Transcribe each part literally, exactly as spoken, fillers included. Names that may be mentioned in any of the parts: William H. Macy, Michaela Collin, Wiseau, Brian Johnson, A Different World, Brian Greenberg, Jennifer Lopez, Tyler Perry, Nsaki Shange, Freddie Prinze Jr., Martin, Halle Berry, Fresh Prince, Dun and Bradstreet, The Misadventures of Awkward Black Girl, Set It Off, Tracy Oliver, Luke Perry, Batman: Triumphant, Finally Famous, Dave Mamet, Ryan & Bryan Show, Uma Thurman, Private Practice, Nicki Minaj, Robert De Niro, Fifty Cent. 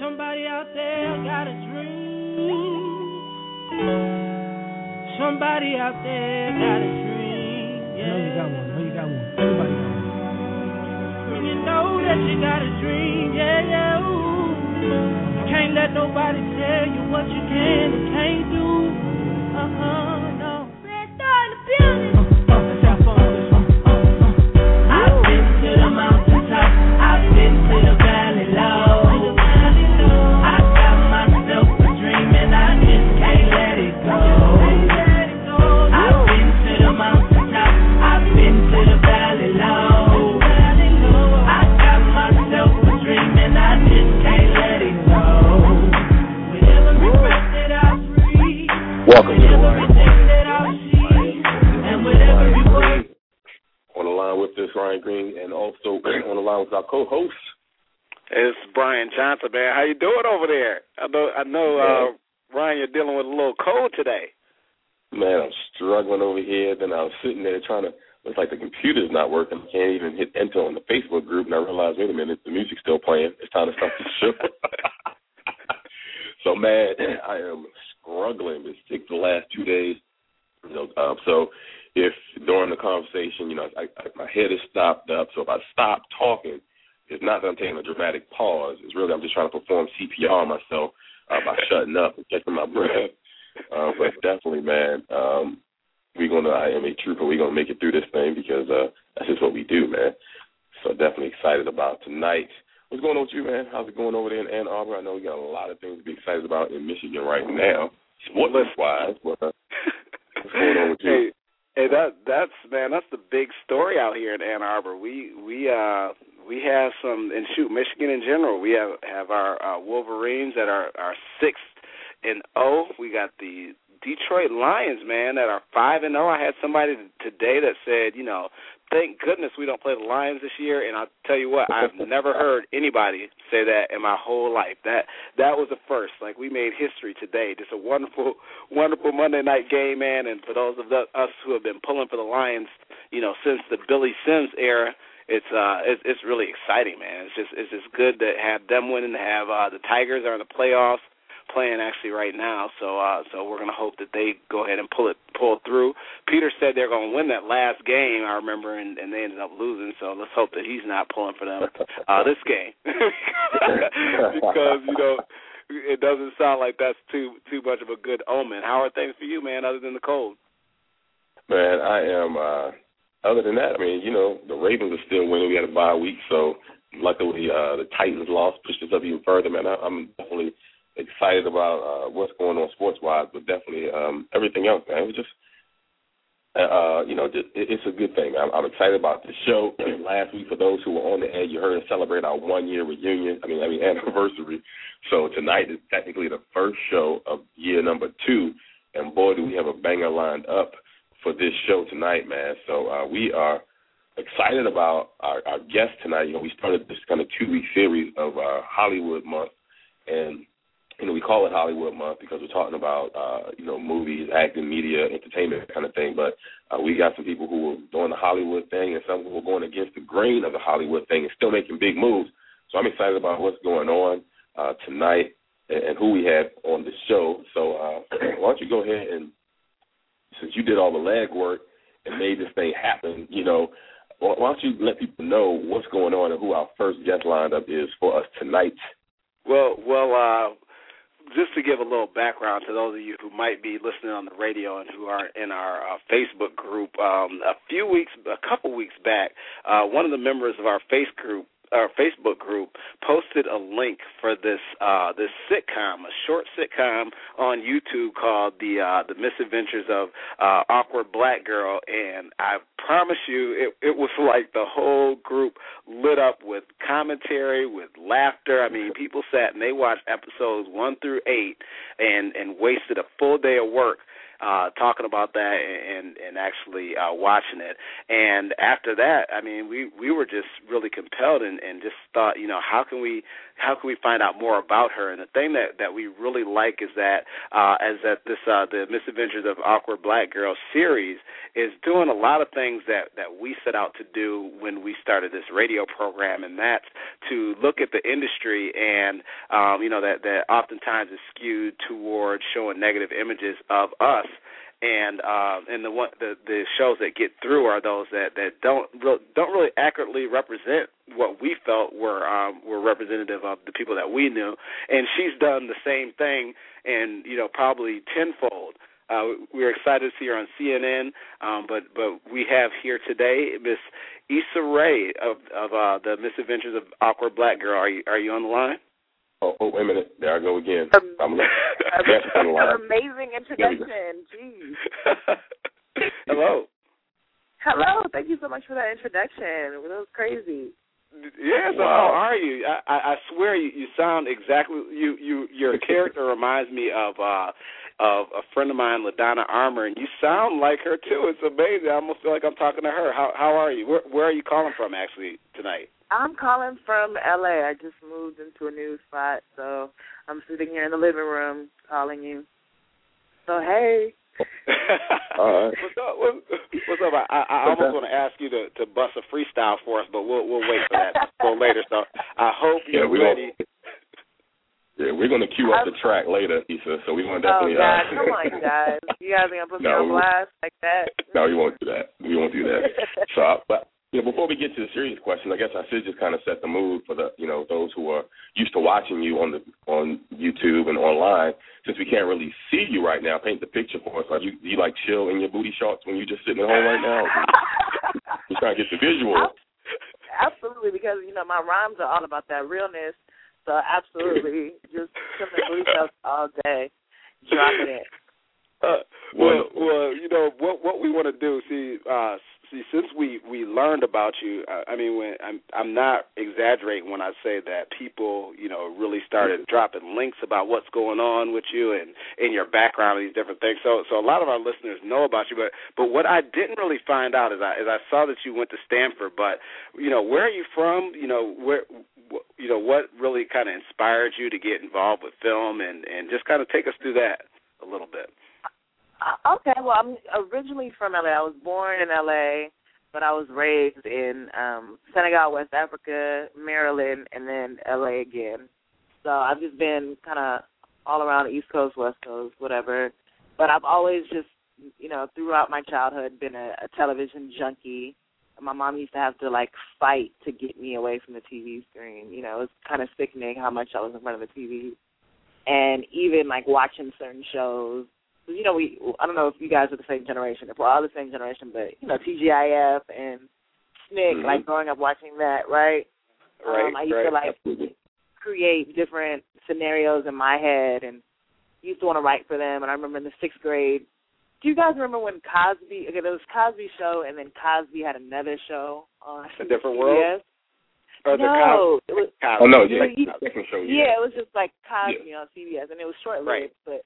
Somebody out there got a dream. Somebody out there got a dream. Yeah. I know you got one. I know you got one. Everybody got one. When you know that you got a dream, yeah, yeah. Ooh. Can't let nobody tell you what you can and can't do. Uh-huh. Brian Green, and also on the line with our co-host. It's Brian Johnson, man. How you doing over there? I know, I know uh, Ryan, you're dealing with a little cold today. Man, I'm struggling over here. Then I was sitting there trying to, it's like the computer's not working. I can't even hit enter on the Facebook group, and I realized, wait a minute, the music's still playing. It's time to stop the show. So, man, I am struggling. Been sick the last two days. You know, um, so if during the conversation, you know, I, I, my head is stopped up, so if I stop talking, it's not that I'm taking a dramatic pause. It's really I'm just trying to perform C P R myself uh, by shutting up and catching my breath. Uh, but definitely, man, um, we're gonna. I am a trooper. We're gonna make it through this thing because uh, that's just what we do, man. So definitely excited about tonight. What's going on with you, man? How's it going over there in Ann Arbor? I know we got a lot of things to be excited about in Michigan right now, sports-wise, but. Uh, What's going on with you? Hey, hey, that that's man, that's the big story out here in Ann Arbor. We we uh we have some, and shoot, Michigan in general. We have have our uh, Wolverines that are are six and zero. We got the Detroit Lions, man, that are five and zero. I had somebody today that said, you know, thank goodness we don't play the Lions this year. And I'll tell you what, I've never heard anybody say that in my whole life. That that was a first. Like, we made history today. Just a wonderful, wonderful Monday night game, man. And for those of the, us who have been pulling for the Lions, you know, since the Billy Sims era, it's uh, it's, it's really exciting, man. It's just it's just good to have them winning. To have uh, the Tigers are in the playoffs. Playing actually right now, so uh, so we're gonna hope that they go ahead and pull it pull through. Peter said they're gonna win that last game, I remember, and, and they ended up losing. So let's hope that he's not pulling for them uh, this game because you know it doesn't sound like that's too too much of a good omen. How are things for you, man? Other than the cold, man, I am. Uh, other than that, I mean, you know, the Ravens are still winning. We had a bye week, so luckily uh, the Titans lost, pushed us up even further. Man, I, I'm definitely excited about uh, what's going on sports-wise, but definitely um, everything else, man. It was just, uh, you know, just, it, it's a good thing. I'm, I'm excited about the show. And last week, for those who were on the air, you heard us celebrate our one-year reunion, I mean, I mean, anniversary. So tonight is technically the first show of year number two, and boy, do we have a banger lined up for this show tonight, man. So uh, we are excited about our, our guest tonight. You know, we started this kind of two-week series of uh, Hollywood Month, and you know, we call it Hollywood Month because we're talking about, uh, you know, movies, acting, media, entertainment kind of thing. But uh, we got some people who were doing the Hollywood thing and some who were going against the grain of the Hollywood thing and still making big moves. So I'm excited about what's going on uh, tonight and, and who we have on the show. So uh, why don't you go ahead and, since you did all the legwork and made this thing happen, you know, why don't you let people know what's going on and who our first guest lineup is for us tonight? Well, well, uh, just to give a little background to those of you who might be listening on the radio and who are in our uh, Facebook group, um, a few weeks, a couple weeks back, uh, one of the members of our face group, our Facebook group posted a link for this uh, this sitcom, a short sitcom on YouTube called The uh, The Misadventures of uh, Awkward Black Girl, and I promise you, it, it was like the whole group lit up with commentary, with laughter. I mean, people sat and they watched episodes one through eight and and wasted a full day of work uh, talking about that and and actually uh, watching it. And after that, I mean, we, we were just really compelled and, and just thought, you know, how can we how can we find out more about her? And the thing that, that we really like is that uh, as that this uh, the Misadventures of Awkward Black Girl series is doing a lot of things that, that we set out to do when we started this radio program, and that's to look at the industry and um, you know that, that oftentimes is skewed towards showing negative images of us. And uh, and the, one, the the shows that get through are those that, that don't re- don't really accurately represent what we felt were um, were representative of the people that we knew. And she's done the same thing, and you know probably tenfold. Uh, we're excited to see her on C N N, um, but but we have here today Miss Issa Rae of of uh, the Misadventures of Awkward Black Girl. Are you are you on the line? Oh, oh, wait a minute. There I go again. Um, I'm gonna, an amazing introduction. Jeez. Hello. Hello. Thank you so much for that introduction. That was crazy. Yeah, so wow. How are you? I, I swear you, you sound exactly, you, you your character reminds me of uh, of a friend of mine, LaDonna Armour, and you sound like her too. It's amazing. I almost feel like I'm talking to her. How, how are you? Where, where are you calling from actually tonight? I'm calling from L A. I just moved into a new spot, so I'm sitting here in the living room calling you. So, hey. All right. What's up? What's up? I, I what's almost want to ask you to, to bust a freestyle for us, but we'll, we'll wait for that for later. So I hope yeah, you're ready. Won't. Yeah, we're going to queue up I'm, the track later, Issa, so we're going to definitely... Oh, God, uh, come on, guys. You guys are going to put me no, on blast like that? No, we won't do that. We won't do that. So, but... You know, before we get to the serious question, I guess I should just kind of set the mood for the, you know, those who are used to watching you on the on YouTube and online. Since we can't really see you right now, paint the picture for us. Are you, you like chill in your booty shorts when you're just sitting at home right now? We're trying to get the visual. Absolutely, because you know my rhymes are all about that realness. So absolutely, just chilling in booty shorts all day, dropping it. Uh, well, well, you know what what we want to do. See. Uh, See, since we, we learned about you, I, I mean, when I'm, I'm not exaggerating when I say that people, you know, really started dropping links about what's going on with you and in your background and these different things. So, so a lot of our listeners know about you. But, but what I didn't really find out is I, is I saw that you went to Stanford. But, you know, where are you from? You know, where, you know, what really kind of inspired you to get involved with film and, and just kind of take us through that a little bit. Okay, well, I'm originally from L A. I was born in L A, but I was raised in um, Senegal, West Africa, Maryland, and then L A again. So I've just been kind of all around the East Coast, West Coast, whatever. But I've always just, you know, throughout my childhood been a, a television junkie. My mom used to have to, like, fight to get me away from the T V screen. You know, it was kind of sickening how much I was in front of the T V. And even, like, watching certain shows. You know, we I don't know if you guys are the same generation, if we're all the same generation, but, you know, T G I F and Snick, mm-hmm. like growing up watching that, right? Right, um, I used right. to, like, Absolutely. create different scenarios in my head and used to want to write for them. And I remember in the sixth grade, do you guys remember when Cosby, okay, there was Cosby show and then Cosby had another show on A Different World? Yes. Or the no, Cosby. It was, Cosby. Oh, no, yeah. He, show, yeah. yeah, it was just like Cosby yeah. on C B S, and it was short-lived, right. but...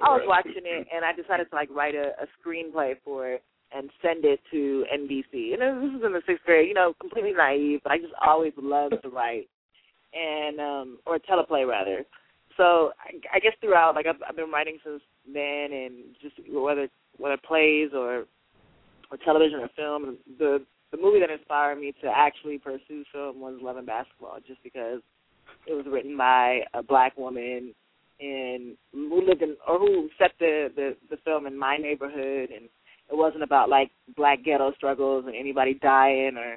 I was watching it, and I decided to, like, write a, a screenplay for it and send it to N B C. And this was in the sixth grade, you know, completely naive, but I just always loved to write, and um, or teleplay, rather. So I, I guess throughout, like, I've, I've been writing since then, and just whether whether plays or or television or film, the, the movie that inspired me to actually pursue film was Love and Basketball, just because it was written by a black woman, and who lived in, or who set the, the, the film in my neighborhood, and it wasn't about, like, black ghetto struggles and anybody dying or,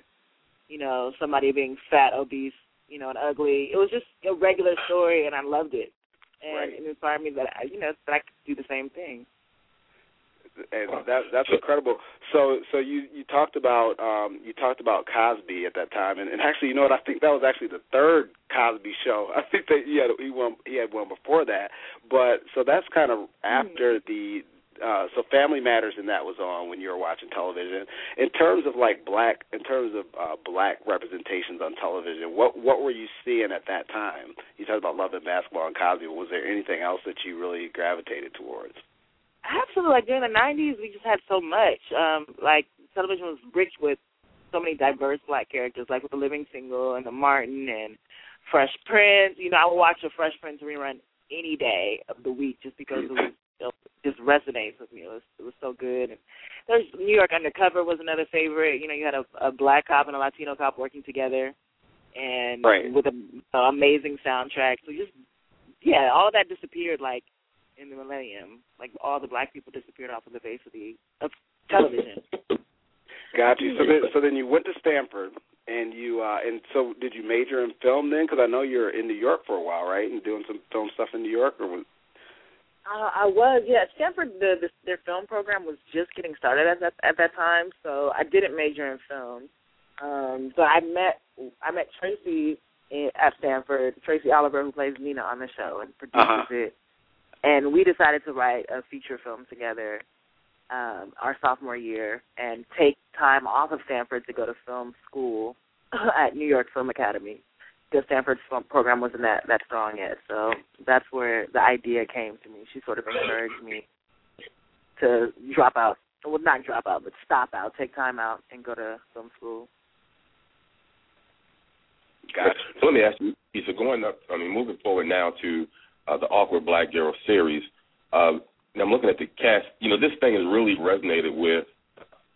you know, somebody being fat, obese, you know, and ugly. It was just a regular story, and I loved it. And right. it inspired me that, I, you know, that I could do the same thing. And that, that's incredible. So, so you, you talked about um, you talked about Cosby at that time, and, and actually, you know what? I think that was actually the third Cosby show. I think that he had he, won, he had one before that, but so that's kind of after mm-hmm. the. Uh, so Family Matters and that was on when you were watching television. In terms of like black, in terms of uh, black representations on television, what what were you seeing at that time? You talked about Love and Basketball and Cosby. Was there anything else that you really gravitated towards? I have something like during the nineties, we just had so much. Um, like television was rich with so many diverse black characters, like with the Living Single and the Martin and Fresh Prince. You know, I would watch a Fresh Prince rerun any day of the week just because it was, it just resonates with me. It was, it was so good. And there's New York Undercover was another favorite. You know, you had a, a black cop and a Latino cop working together, and right. with an amazing soundtrack. So just yeah, all that disappeared like in the millennium. Like all the black people disappeared off of the face of the of television. Got you. So then, so then you went to Stanford, and you uh, and so did you major in film then? Because I know you were in New York for a while, right? And doing some film stuff in New York, or was uh, I was yeah. Stanford, the, the, their film program was just getting started at that at that time, so I didn't major in film. Um, but I met I met Tracy in, at Stanford, Tracy Oliver, who plays Nina on the show and produces uh-huh. it, and we decided to write a feature film together. Um, our sophomore year, and take time off of Stanford to go to film school at New York Film Academy because Stanford's film program wasn't that, that strong yet. So that's where the idea came to me. She sort of encouraged me to drop out. Well, not drop out, but stop out, take time out, and go to film school. Got it. So let me ask you, Issa, going up, I mean, moving forward now to uh, the Awkward Black Girl series, uh, and I'm looking at the cast. You know, this thing has really resonated with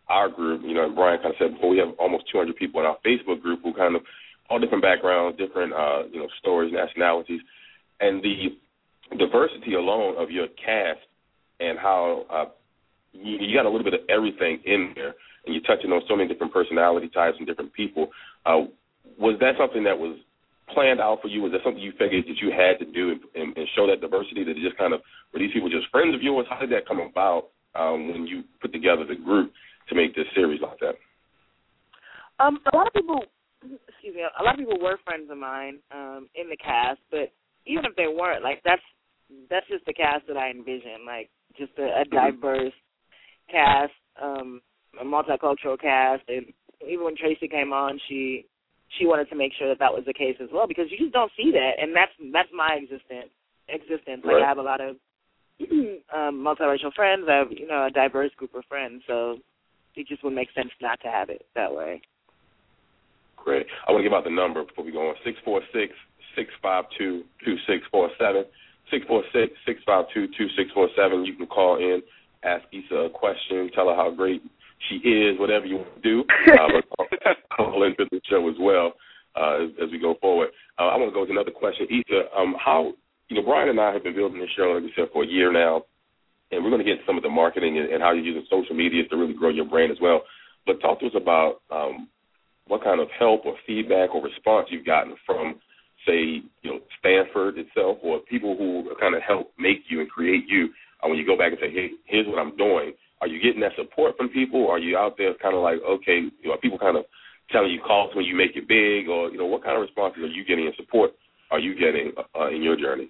our group. You know, and Brian kind of said before, we have almost two hundred people in our Facebook group who kind of all different backgrounds, different, uh, you know, stories, nationalities. And the diversity alone of your cast and how uh, you, you got a little bit of everything in there, and you're touching on so many different personality types and different people. Uh, was that something that was planned out for you? Was that something you figured that you had to do and, and, and show that diversity? That just kind of, were these people just friends of yours? How did that come about um, when you put together the group to make this series like that? Um, a lot of people, excuse me, a lot of people were friends of mine um, in the cast, but even if they weren't, like that's that's just the cast that I envisioned, like just a, a diverse cast, um, a multicultural cast, and even when Tracy came on, she. She wanted to make sure that that was the case as well because you just don't see that, and that's that's my existence. Existence. Like right. I have a lot of um, multiracial friends. I have you know a diverse group of friends, so it just would make sense not to have it that way. Great. I want to give out the number before we go on. Six four six six five two two six four seven six four six six five two two six four seven. You can call in, ask Issa a question, tell her how great she is, whatever you want to do. Uh, call in to the show as well uh, as, as we go forward. Uh, I want to go to another question. Issa, um, how, you know, Brian and I have been building this show, like we said, for a year now, and we're going to get some of the marketing and, and how you're using social media to really grow your brand as well. But talk to us about um, what kind of help or feedback or response you've gotten from, say, you know, Stanford itself or people who kind of help make you and create you uh, when you go back and say, hey, here's what I'm doing. Are you getting that support from people? Are you out there kind of like, okay, you know, are people kind of telling you calls when you make it big? Or, you know, what kind of responses are you getting and support are you getting uh, in your journey?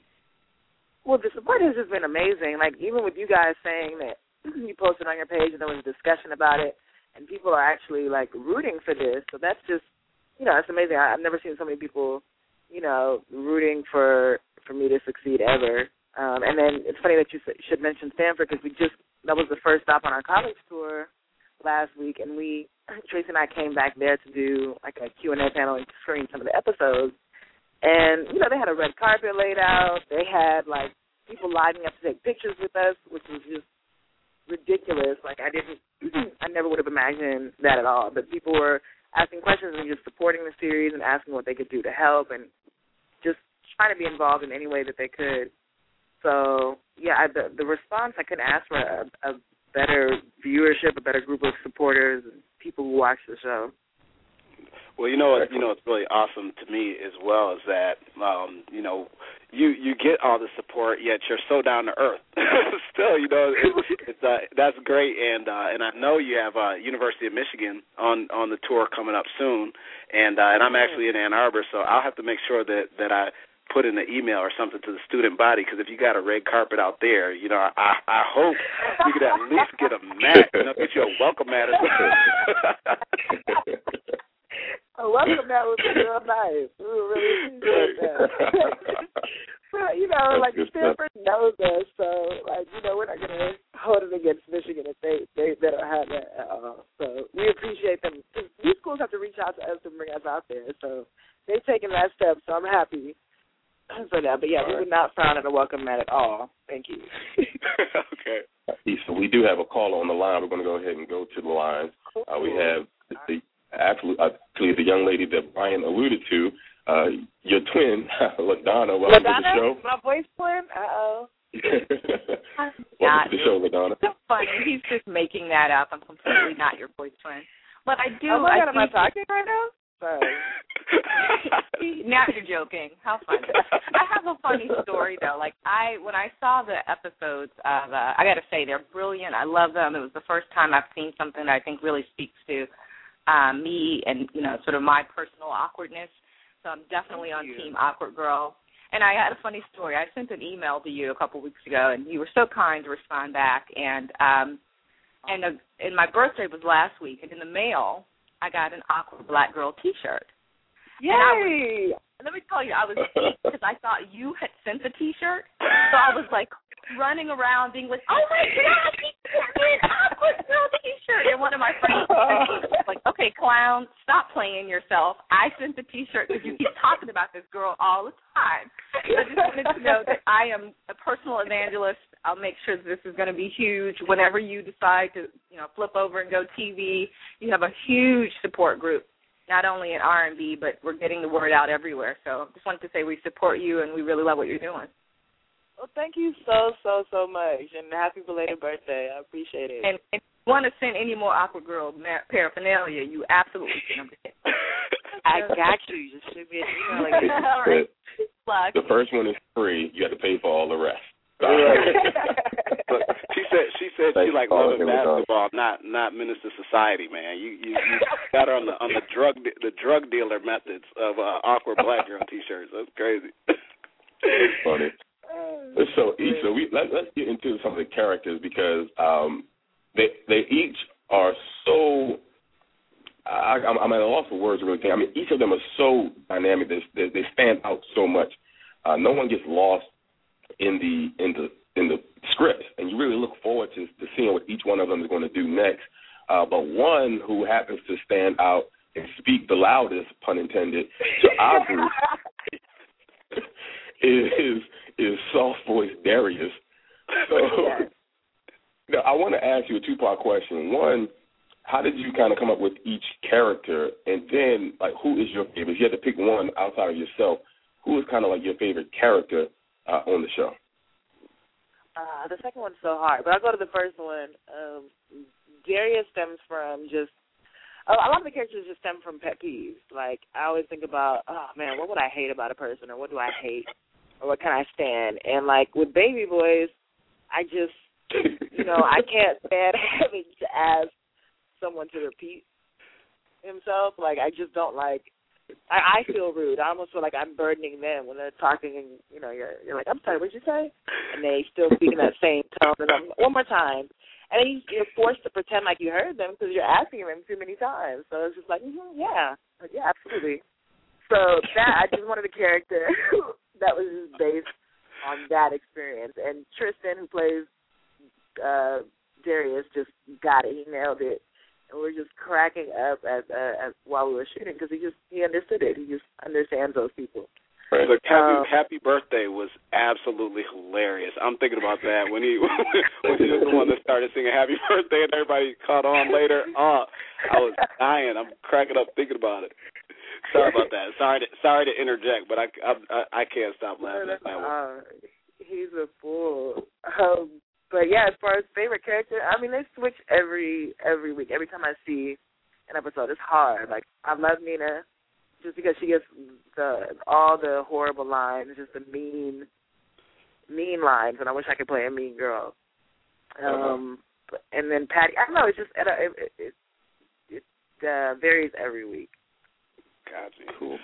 Well, the support has just been amazing. Like, even with you guys saying that you posted on your page and there was a discussion about it, and people are actually, like, rooting for this. So that's just, you know, it's amazing. I, I've never seen so many people, you know, rooting for, for me to succeed ever. Um, and then it's funny that you should mention Stanford because we just, that was the first stop on our college tour last week, and we, Tracy and I came back there to do like a Q and A panel and screen some of the episodes. And, you know, they had a red carpet laid out. They had, like, people lining up to take pictures with us, which was just ridiculous. Like, I didn't, I never would have imagined that at all. But people were asking questions and just supporting the series and asking what they could do to help and just trying to be involved in any way that they could. So, yeah, I, the, the response, I couldn't ask for a, a better viewership, a better group of supporters, and people who watch the show. Well, you know what, you know what's really awesome to me as well is that, um, you know, you, you get all the support, yet you're so down to earth. Still, you know, it, it's uh, that's great. And uh, and I know you have uh, University of Michigan on, on the tour coming up soon, and, uh, and I'm actually in Ann Arbor, so I'll have to make sure that, that I – put in an email or something to the student body because if you got a red carpet out there, you know, I, I hope you could at least get a mat, you know, get you a welcome mat. A welcome mat would be real nice. We would really enjoy that. So, you know, like Stanford knows us, so, like, you know, we're not going to hold So they've taken that step, so I'm happy for that. But, yeah, all we right. would not frown at a welcome mat at all. Thank you. Okay. So we do have a caller on the line. We're going to go ahead and go to the line. Cool. Uh, we have the, actually, actually the young lady that Brian alluded to, uh, your twin, LaDonna. Welcome LaDonna? to the show. My boy's twin? Uh-oh. Welcome to the show, LaDonna. So funny. He's just making that up. I'm completely not your boy's twin. But I do. Oh my God, I am I talking right now? Sorry. Now you're joking. How funny. I have a funny story, though. Like, I, when I saw the episodes of, uh, I got to say, they're brilliant. I love them. It was the first time I've seen something that I think really speaks to uh, me and, you know, sort of my personal awkwardness. So I'm definitely Thank on you. Team Awkward Girl. And I had a funny story. I sent an email to you a couple weeks ago, and you were so kind to respond back. And um, and, a, and my birthday was last week, and in the mail, I got an Awkward Black Girl T-shirt. Yay! And I was, let me tell you, I was deep because I thought you had sent the T-shirt. So I was, like, running around being like, oh, my God, he sent me an Awkward Girl T-shirt. And one of my friends was like, okay, clown, stop playing yourself. I sent the T-shirt because you keep talking about this girl all the time. I just wanted to know that I am a personal evangelist. I'll make sure that this is going to be huge. Whenever you decide to, you know, flip over and go T V, you have a huge support group, not only in R and B, but we're getting the word out everywhere. So I just wanted to say we support you, and we really love what you're doing. Well, thank you so, so, so much, and happy belated birthday. I appreciate it. And if you want to send any more Awkward Girl paraphernalia, you absolutely can. I got you. Just shoot me an email again. All right. The, the first one is free. You have to pay for all the rest. But she said she said Thanks she like love and basketball, not not Minister Society, man. You you, you got her on the on the drug the drug dealer methods of uh, Awkward Black Girl T-shirts. That's crazy. That's funny. So Issa, we let, let's get into some of the characters because um, they they each are so. I, I'm, I'm at a loss for words, really. Think. I mean, each of them are so dynamic. They they, they stand out so much. Uh, no one gets lost in the in the in the script, and you really look forward to, to seeing what each one of them is going to do next. Uh, but one who happens to stand out and speak the loudest, pun intended, to our group is is soft voiced Darius. So yes. Now, I want to ask you a two part question. One, how did you kind of come up with each character, and then like who is your favorite? If you had to pick one outside of yourself, who is kind of like your favorite character Uh, on the show? Uh, the second one's so hard, but I'll go to the first one. Um, Darius stems from just, a lot of the characters just stem from pet peeves. Like, I always think about, oh, man, what would I hate about a person, or what do I hate, or what can I stand? And, like, with Baby Boys, I just, you know, I can't stand having to ask someone to repeat himself. Like, I just don't like I, I feel rude. I almost feel like I'm burdening them when they're talking, and you know, you're you're like, I'm sorry, what'd you say? And they still speak in that same tone, and I'm like, one more time. And then you're forced to pretend like you heard them because you're asking them too many times. So it's just like, mm-hmm, yeah, like, yeah, absolutely. So that I just wanted a character that was just based on that experience. And Tristan, who plays uh, Darius, just got it. He nailed it. And we were just cracking up at, uh, at, while we were shooting because he just he understood it. He just understands those people. Right. Look, happy, um, happy birthday was absolutely hilarious. I'm thinking about that when he when he was the one that started singing happy birthday and everybody caught on later. Oh, I was dying. I'm cracking up thinking about it. Sorry about that. Sorry to, sorry to interject, but I, I, I can't stop laughing at that one. He's a fool. Um, But, yeah, as far as favorite character, I mean, they switch every every week. Every time I see an episode, it's hard. Like, I love Nina just because she gets the all the horrible lines, just the mean mean lines, and I wish I could play a mean girl. Um, uh-huh. And then Patty, I don't know, it's just, it, it, it, it uh, varies every week. Gotcha. Cool.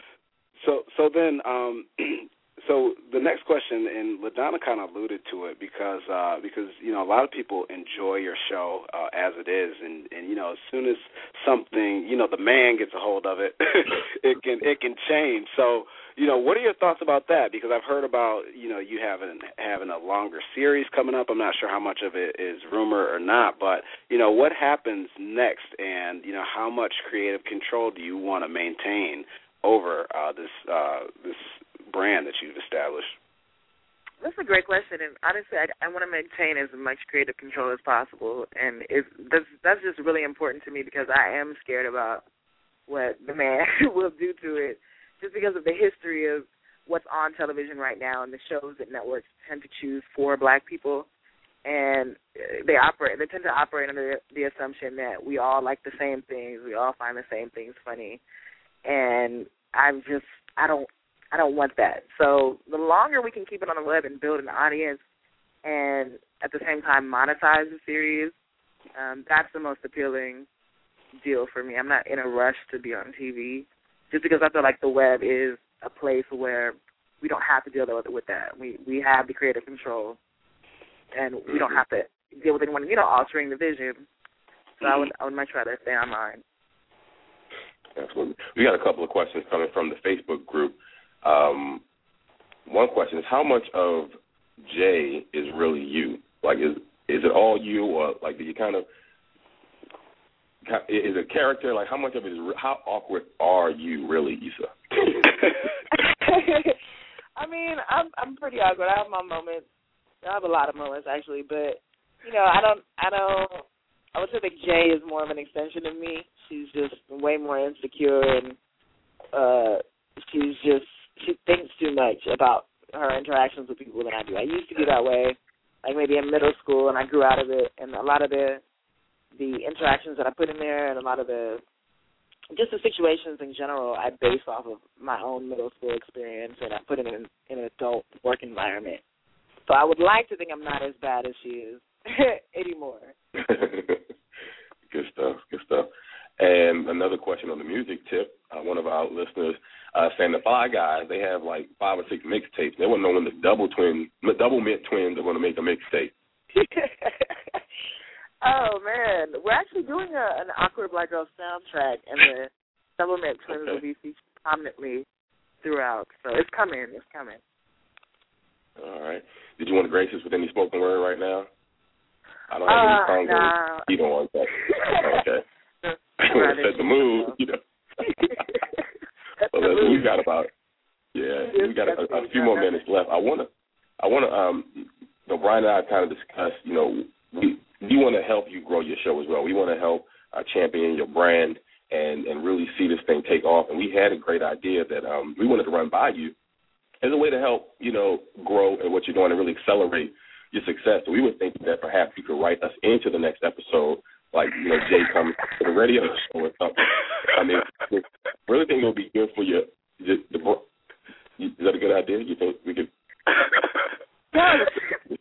So, so then... Um, So the next question, and LaDonna kind of alluded to it because uh, because you know a lot of people enjoy your show uh, as it is, and, and you know as soon as something you know the man gets a hold of it, it can it can change. So you know what are your thoughts about that? Because I've heard about you know you having having a longer series coming up. I'm not sure how much of it is rumor or not, but you know what happens next, and you know how much creative control do you want to maintain over uh, this uh, this brand that you've established? That's a great question, and honestly, I, I want to maintain as much creative control as possible, and it's, that's, that's just really important to me because I am scared about what the man will do to it, just because of the history of what's on television right now and the shows that networks tend to choose for black people, and they operate. They tend to operate under the assumption that we all like the same things, we all find the same things funny, and I'm just, I don't, I don't want that. So the longer we can keep it on the web and build an audience and at the same time monetize the series, um, that's the most appealing deal for me. I'm not in a rush to be on T V just because I feel like the web is a place where we don't have to deal with that. We we have the creative control, and we mm-hmm. don't have to deal with anyone, you know, altering the vision. So mm-hmm. I, would, I would much rather stay online. Absolutely. We got a couple of questions coming from the Facebook group. Um, one question is, how much of Jay is really you? Like, is is it all you, or like, do you kind of is a character? Like, how much of it is how awkward are you really, Issa? I mean, I'm I'm pretty awkward. I have my moments. I have a lot of moments actually, but you know, I don't I don't. I would say that Jay is more of an extension of me. She's just way more insecure, and uh, she's just. She thinks too much about her interactions with people than I do. I used to be that way, like maybe in middle school, and I grew out of it. And a lot of the the interactions that I put in there and a lot of the just the situations in general I base off of my own middle school experience, and I put it in, in an adult work environment. So I would like to think I'm not as bad as she is anymore. Good stuff, good stuff. And another question on the music tip, uh, one of our listeners uh, saying the Five Guys, they have like five or six mixtapes. They want to know when the double twin, the double mint twins are going to make a mixtape. Oh, man. We're actually doing a, an Awkward Black Girl soundtrack, and the double mint twins okay. will be featured prominently throughout. So it's coming. It's coming. All right. Did you want to grace us with any spoken word right now? I don't have uh, any song nah. You don't want that. Okay. Set the mood, you know. Well, we got about yeah, we got a, a few more minutes left. I wanna, I wanna. Um, you know, Brian and I kind of discussed, you know, we we want to help you grow your show as well. We want to help uh, champion your brand and and really see this thing take off. And we had a great idea that um we wanted to run by you as a way to help you know grow and what you're doing and really accelerate your success. So we were thinking that perhaps you could write us into the next episode. Like, you know, Jay comes to the radio show or something. I mean, I really think it would be good for your, your the, is that a good idea? You think we could? That,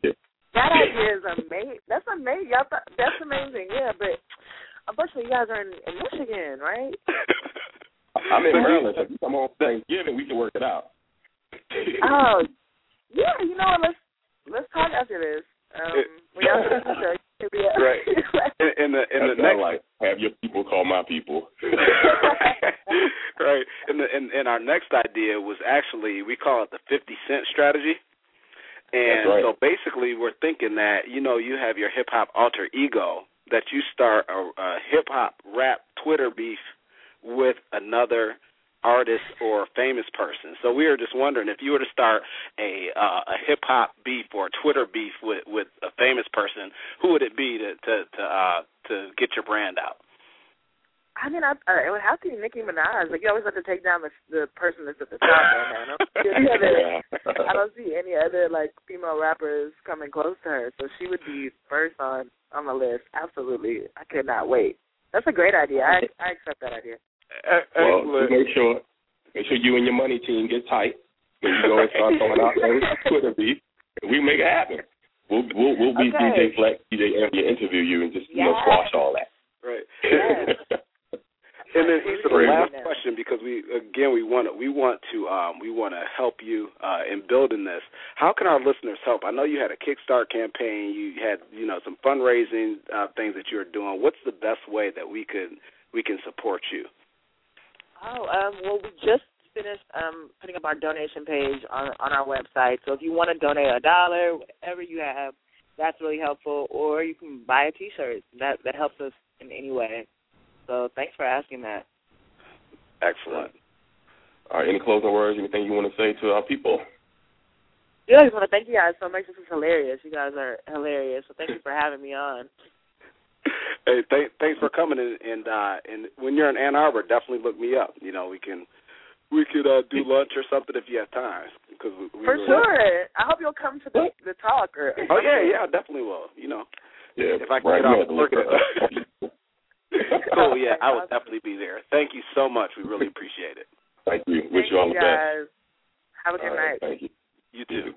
yeah. that idea is amazing. That's amazing. Y'all th- that's amazing, yeah. But unfortunately, you guys are in, in Michigan, right? I'm in Maryland. So if you come home Thanksgiving, we can work it out. Oh, yeah, you know what? Let's, let's talk after this. Um, we all have to show you. Yeah. Right. In, in the in That's the next, like, have your people call my people. Right. In the in, in our next idea was actually we call it the fifty cent strategy, and right. so basically we're thinking that you know you have your hip hop alter ego that you start a, a hip hop rap Twitter beef with another artist or famous person. So we were just wondering if you were to start a uh, a hip hop beef or a Twitter beef with, with a famous person, who would it be to to to, uh, to get your brand out? I mean, I, uh, it would have to be Nicki Minaj. Like you always have to take down the, the person that's at the top. Right now. I, don't see other, I don't see any other like female rappers coming close to her. So she would be first on on the list. Absolutely, I could not wait. That's a great idea. I I accept that idea. Well, make sure, make sure you and your money team get tight when you go and start throwing out those Twitter beef. We make it happen. We'll we'll, we'll be okay. D J Flex, D J Emmy, interview you and just you yes. know squash all that. Right. Yes. And then here's the last question because we again we want to, we want to um, we want to help you uh, in building this. How can our listeners help? I know you had a Kickstart campaign. You had you know some fundraising uh, things that you were doing. What's the best way that we could we can support you? Oh, um, well, we just finished um, putting up our donation page on, on our website. So if you want to donate a dollar, whatever you have, that's really helpful. Or you can buy a T-shirt. That that helps us in any way. So thanks for asking that. Excellent. All right, any closing words, anything you want to say to our people? Yeah, I just want to thank you guys so much. This is hilarious. You guys are hilarious. So thank you for having me on. Hey, th- thanks for coming. And and, uh, and when you're in Ann Arbor, definitely look me up. You know, we can we could uh, do lunch or something if you have time. Cause we, we for really sure. I hope you'll come to the, the talk. Or oh, yeah, yeah, I definitely will. You know, yeah, if I can right, get off the work. Cool, yeah, I would definitely be there. Thank you so much. We really appreciate it. Thank you. Wish you all the best. Have a good night. Thank you. You too.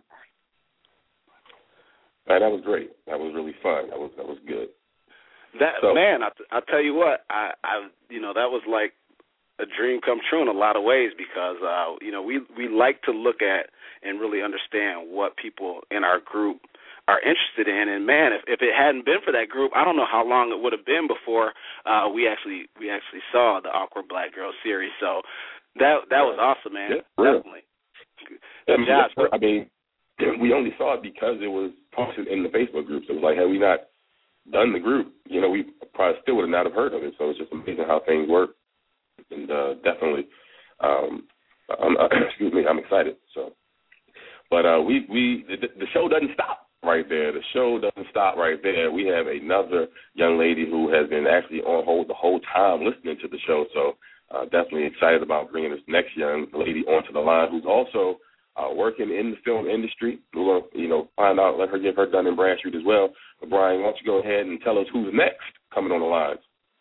All right, that was great. That was really fun. That was that was good. That so, man, I I tell you what, I, I you know that was like a dream come true in a lot of ways because uh, you know we we like to look at and really understand what people in our group are interested in, and man, if, if it hadn't been for that group, I don't know how long it would have been before uh, we actually we actually saw the Awkward Black Girl series. So that that was awesome, man. Yeah, definitely. Yeah, Josh, I mean, we only saw it because it was posted in the Facebook group. So it was like, had we not done the group, you know, we probably still would have not have heard of it. So it's just amazing how things work. And uh, definitely, um, I'm, uh, excuse me, I'm excited. So, but uh, we we the, the show doesn't stop right there. The show doesn't stop right there. We have another young lady who has been actually on hold the whole time listening to the show. So. Uh, definitely excited about bringing this next young lady onto the line, who's also uh, working in the film industry. We're going to, you know, find out, let her give her Dun and Bradstreet as well. But Brian, why don't you go ahead and tell us who's next coming on the line?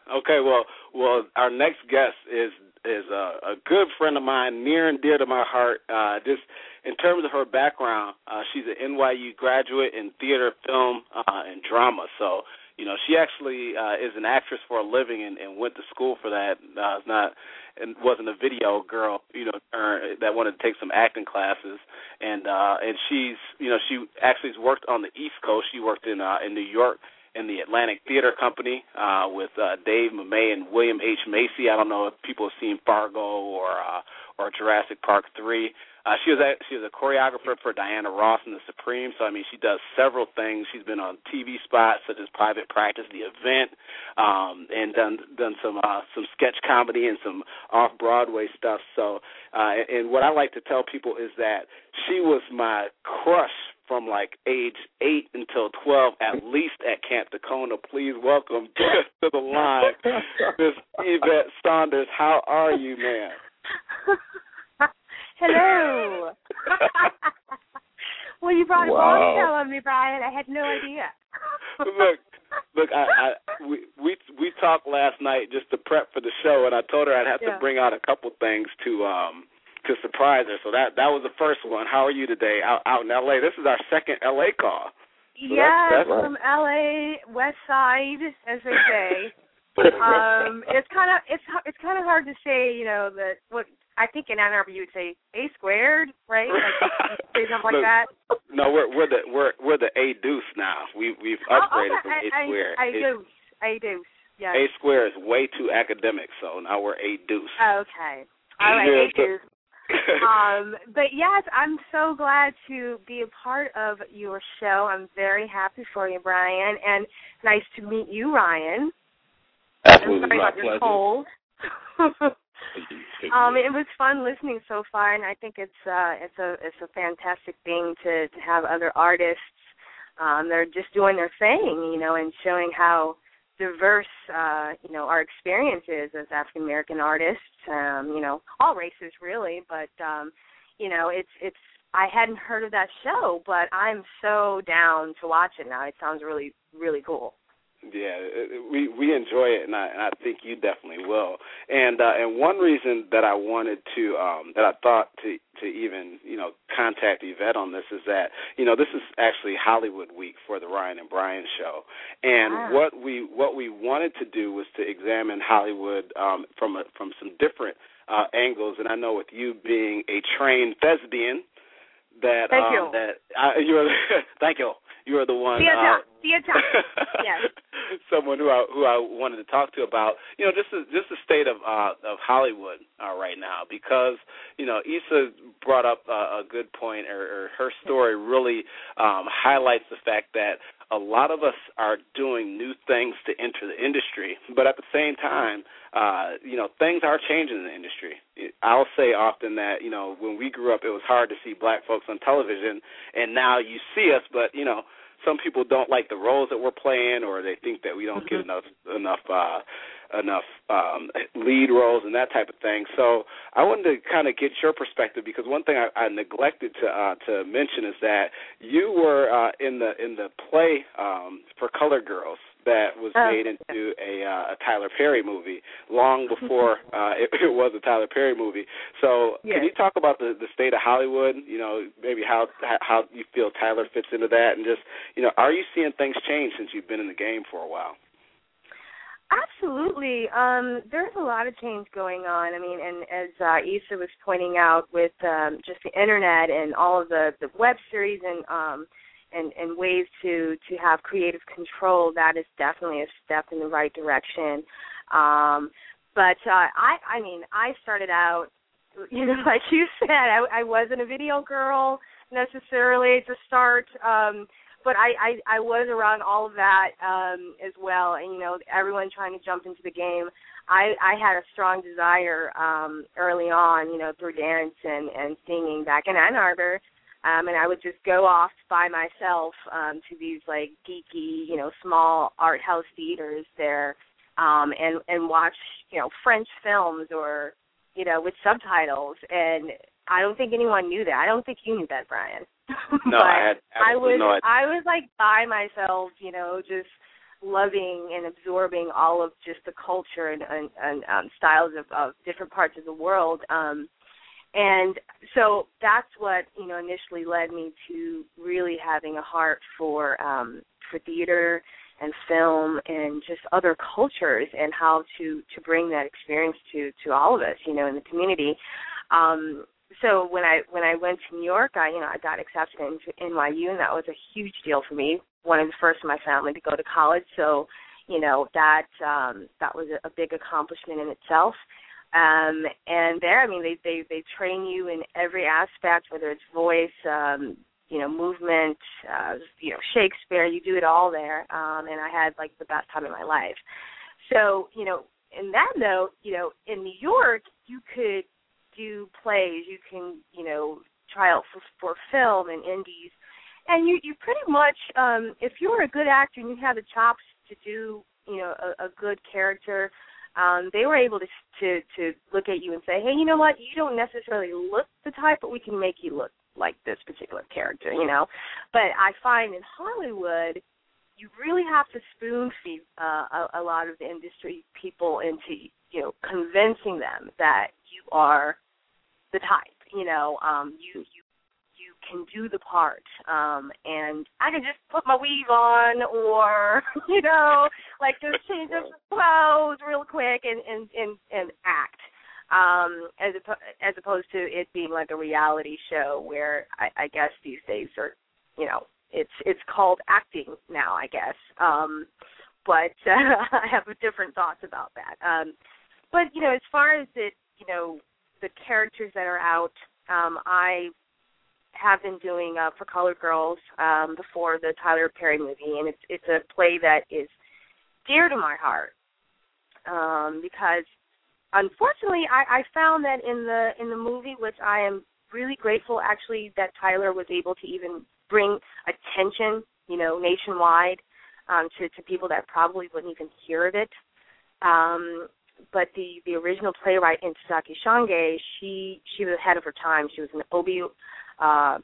Okay, well, well, our next guest is is a, a good friend of mine, near and dear to my heart. Uh, just in terms of her background, uh, she's an N Y U graduate in theater, film, uh, and drama. So. You know, she actually uh, is an actress for a living and, and went to school for that. Uh, it's not, and wasn't a video girl, you know, er, that wanted to take some acting classes. And uh, and she's, you know, she actually has worked on the East Coast. She worked in uh, in New York in the Atlantic Theater Company uh, with uh, Dave Mamet and William H. Macy. I don't know if people have seen Fargo or uh, or Jurassic Park three. Uh, she was a, she was a choreographer for Diana Ross and the Supreme, so I mean she does several things. She's been on T V spots such as Private Practice, The Event, um, and done done some uh, some sketch comedy and some off Broadway stuff. So, uh, and what I like to tell people is that she was my crush from like age eight until twelve, at least at Camp Tacoma. Please welcome to the line, Miss Yvette Saunders. How are you, ma'am? Hello. Well, you brought a wow. bombshell on me, Brian. I had no idea. Look, look, I, I we, we we talked last night just to prep for the show, and I told her I'd have yeah. to bring out a couple things to um to surprise her. So that that was the first one. How are you today? Out, out in L A. This is our second L A call. So yeah, that's, that's from right. L A West Side, as they say. um, it's kind of it's it's kind of hard to say, you know, that what. I think in Ann Arbor you would say A squared, right? Like, say something like that. No, we're we're the we're we're the A deuce now. We we've upgraded oh, okay. from A, A squared. A deuce, A deuce. Yeah. A squared is way too academic, so now we're A deuce. Okay. All right, A deuce. um, but yes, I'm so glad to be a part of your show. I'm very happy for you, Brian, and nice to meet you, Ryan. Absolutely, my pleasure. Cold. Um, it was fun listening so far, and I think it's uh, it's a it's a fantastic thing to, to have other artists. Um, they're just doing their thing, you know, and showing how diverse, uh, you know, our experience is as African American artists. Um, you know, all races really, but um, you know, it's it's. I hadn't heard of that show, but I'm so down to watch it now. It sounds really really cool. Yeah, we we enjoy it, and I, and I think you definitely will. And uh, and one reason that I wanted to um, that I thought to to even you know contact Yvette on this is that you know this is actually Hollywood Week for the Ryan and Bryan Show, and wow. what we what we wanted to do was to examine Hollywood um, from a, from some different uh, angles. And I know with you being a trained thespian, that thank um, you. That I, you're thank you. You are the one. Theater, uh, theater. Yes. Someone who I who I wanted to talk to about, you know, just the, just the state of uh, of Hollywood uh, right now, because you know Issa brought up uh, a good point, or, or her story really um, highlights the fact that a lot of us are doing new things to enter the industry, but at the same time, uh, you know, things are changing in the industry. I'll say often that, you know, when we grew up, it was hard to see black folks on television, and now you see us, but, you know, some people don't like the roles that we're playing, or they think that we don't mm-hmm. get enough enough uh, enough um, lead roles and that type of thing. So I wanted to kind of get your perspective, because one thing I, I neglected to uh, to mention is that you were uh, in the in the play um, For Colored Girls that was oh, made into a, uh, a Tyler Perry movie long before uh, it, it was a Tyler Perry movie. So yes. Can you talk about the, the state of Hollywood, you know, maybe how how you feel Tyler fits into that, and just, you know, are you seeing things change since you've been in the game for a while? Absolutely. Um, there's a lot of change going on. I mean, and as uh, Issa was pointing out with um, just the Internet and all of the, the web series and um And, and ways to, to have creative control, that is definitely a step in the right direction. Um, but, uh, I, I mean, I started out, you know, like you said, I, I wasn't a video girl necessarily to start, um, but I, I, I was around all of that um, as well, and, you know, everyone trying to jump into the game. I, I had a strong desire um, early on, you know, through dance and, and singing back in Ann Arbor. Um, and I would just go off by myself um, to these, like, geeky, you know, small art house theaters there um, and, and watch, you know, French films or, you know, with subtitles. And I don't think anyone knew that. I don't think you knew that, Brian. No, I had I was, no idea. I was, like, by myself, you know, just loving and absorbing all of just the culture and, and, and um, styles of, of different parts of the world. Um And so that's what, you know, initially led me to really having a heart for um, for theater and film and just other cultures and how to, to bring that experience to, to all of us, you know, in the community. Um, so when I when I went to New York, I, you know, I got accepted into N Y U, and that was a huge deal for me, one of the first in my family to go to college. So, you know, that um, that was a big accomplishment in itself. Um, and there, I mean, they, they, they train you in every aspect, whether it's voice, um, you know, movement, uh, you know, Shakespeare, you do it all there. Um, and I had, like, the best time of my life. So, you know, in that note, you know, in New York, you could do plays, you can, you know, try out for, for film and indies. And you, you pretty much, um, if you're a good actor and you have the chops to do, you know, a, a good character, Um, they were able to, to to look at you and say, hey, you know what, you don't necessarily look the type, but we can make you look like this particular character, you know. But I find in Hollywood, you really have to spoon feed uh, a, a lot of the industry people into, you know, convincing them that you are the type, you know, um, you, you you can do the part, um, and I can just put my weave on, or, you know, like just change up the clothes real quick and, and, and, and act, um, as, as opposed to it being like a reality show where I, I guess these days are, you know, it's it's called acting now, I guess, um, but uh, I have different thoughts about that. Um, but, you know, as far as it, you know, the characters that are out, um, I have been doing uh, For Colored Girls um, before the Tyler Perry movie, and it's it's a play that is dear to my heart um, because, unfortunately, I, I found that in the in the movie, which I am really grateful, actually, that Tyler was able to even bring attention, you know, nationwide um, to, to people that probably wouldn't even hear of it. Um, but the, the original playwright, Nsaki Shange, she, she was ahead of her time. She was an Obie Uh,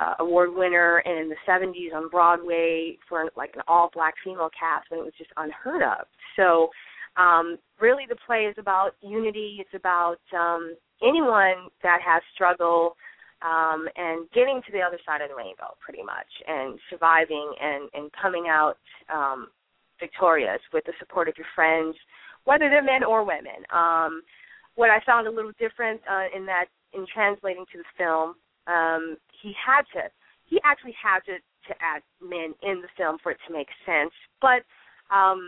uh, award winner, and in the seventies on Broadway for like an all-black female cast, and it was just unheard of. So um, really the play is about unity. It's about um, anyone that has struggle um, and getting to the other side of the rainbow pretty much, and surviving and, and coming out um, victorious with the support of your friends, whether they're men or women. Um, what I found a little different uh, in that in translating to the film, Um, he had to, he actually had to, to add men in the film for it to make sense. But, um,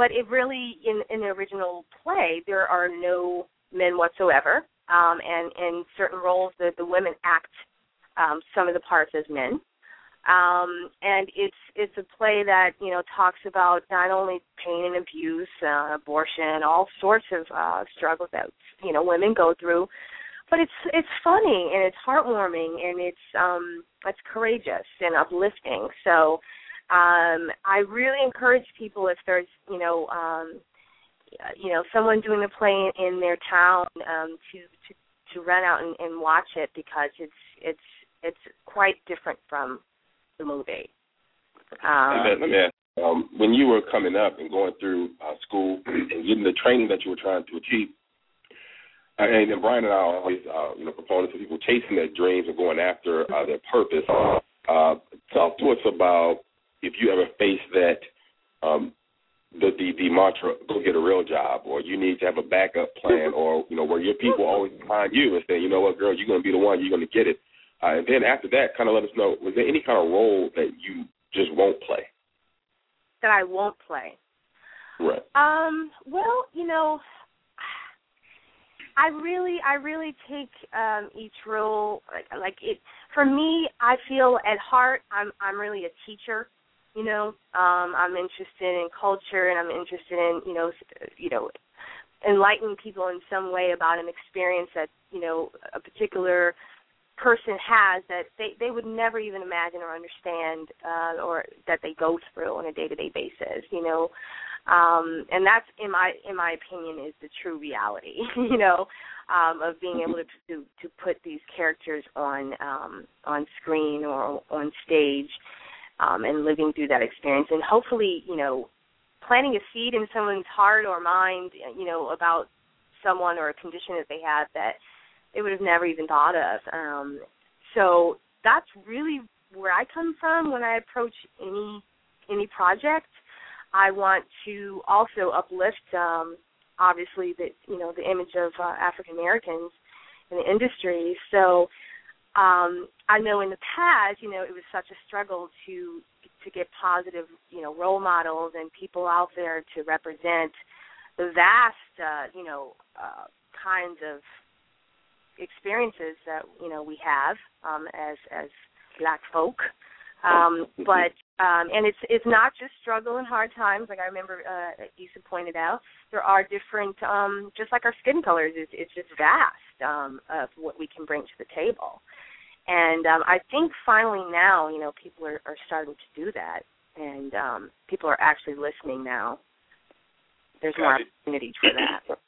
but it really, in, in the original play, there are no men whatsoever. Um, and in certain roles, the, the women act um, some of the parts as men. Um, and it's it's a play that, you know, talks about not only pain and abuse, uh, abortion, all sorts of uh, struggles that, you know, women go through. But it's it's funny and it's heartwarming and it's um, it's courageous and uplifting. So um, I really encourage people, if there's, you know, um, you know, someone doing a play in their town, um, to, to to run out and, and watch it, because it's it's it's quite different from the movie. Um, hey, let me ask, um, when you were coming up and going through uh, school and getting the training that you were trying to achieve, uh, and, and Brian and I are always uh, you know, proponents of people chasing their dreams and going after uh, their purpose. Uh, talk to us about if you ever faced that, um, the, the, the mantra, go get a real job, or you need to have a backup plan, or, you know, where your people always behind you and say, you know what, girl, you're going to be the one, you're going to get it. Uh, and then after that, kind of let us know, was there any kind of role that you just won't play? That I won't play? Right. Um, well, you know, I really I really take um, each role, like, like it. For me, I feel at heart I'm I'm really a teacher, you know. Um, I'm interested in culture, and I'm interested in, you know, you know, enlightening people in some way about an experience that, you know, a particular person has that they, they would never even imagine or understand, uh, or that they go through on a day-to-day basis, you know. Um, and that's, in my in my opinion, is the true reality, you know, um, of being able to, to to put these characters on um, on screen or on stage, um, and living through that experience. And hopefully, you know, planting a seed in someone's heart or mind, you know, about someone or a condition that they have that they would have never even thought of. Um, so that's really where I come from when I approach any any project. I want to also uplift, um, obviously, the you know the image of uh, African Americans in the industry. So um, I know in the past, you know, it was such a struggle to to get positive, you know, role models and people out there to represent the vast, uh, you know, uh, kinds of experiences that, you know, we have um, as as Black folk, um, but um, and it's it's not just struggle and hard times. Like I remember uh, Issa pointed out, there are different, um, just like our skin colors, it's, it's just vast um, of what we can bring to the table. And um, I think finally now, you know, people are, are starting to do that, and um, people are actually listening now. There's more opportunity for that.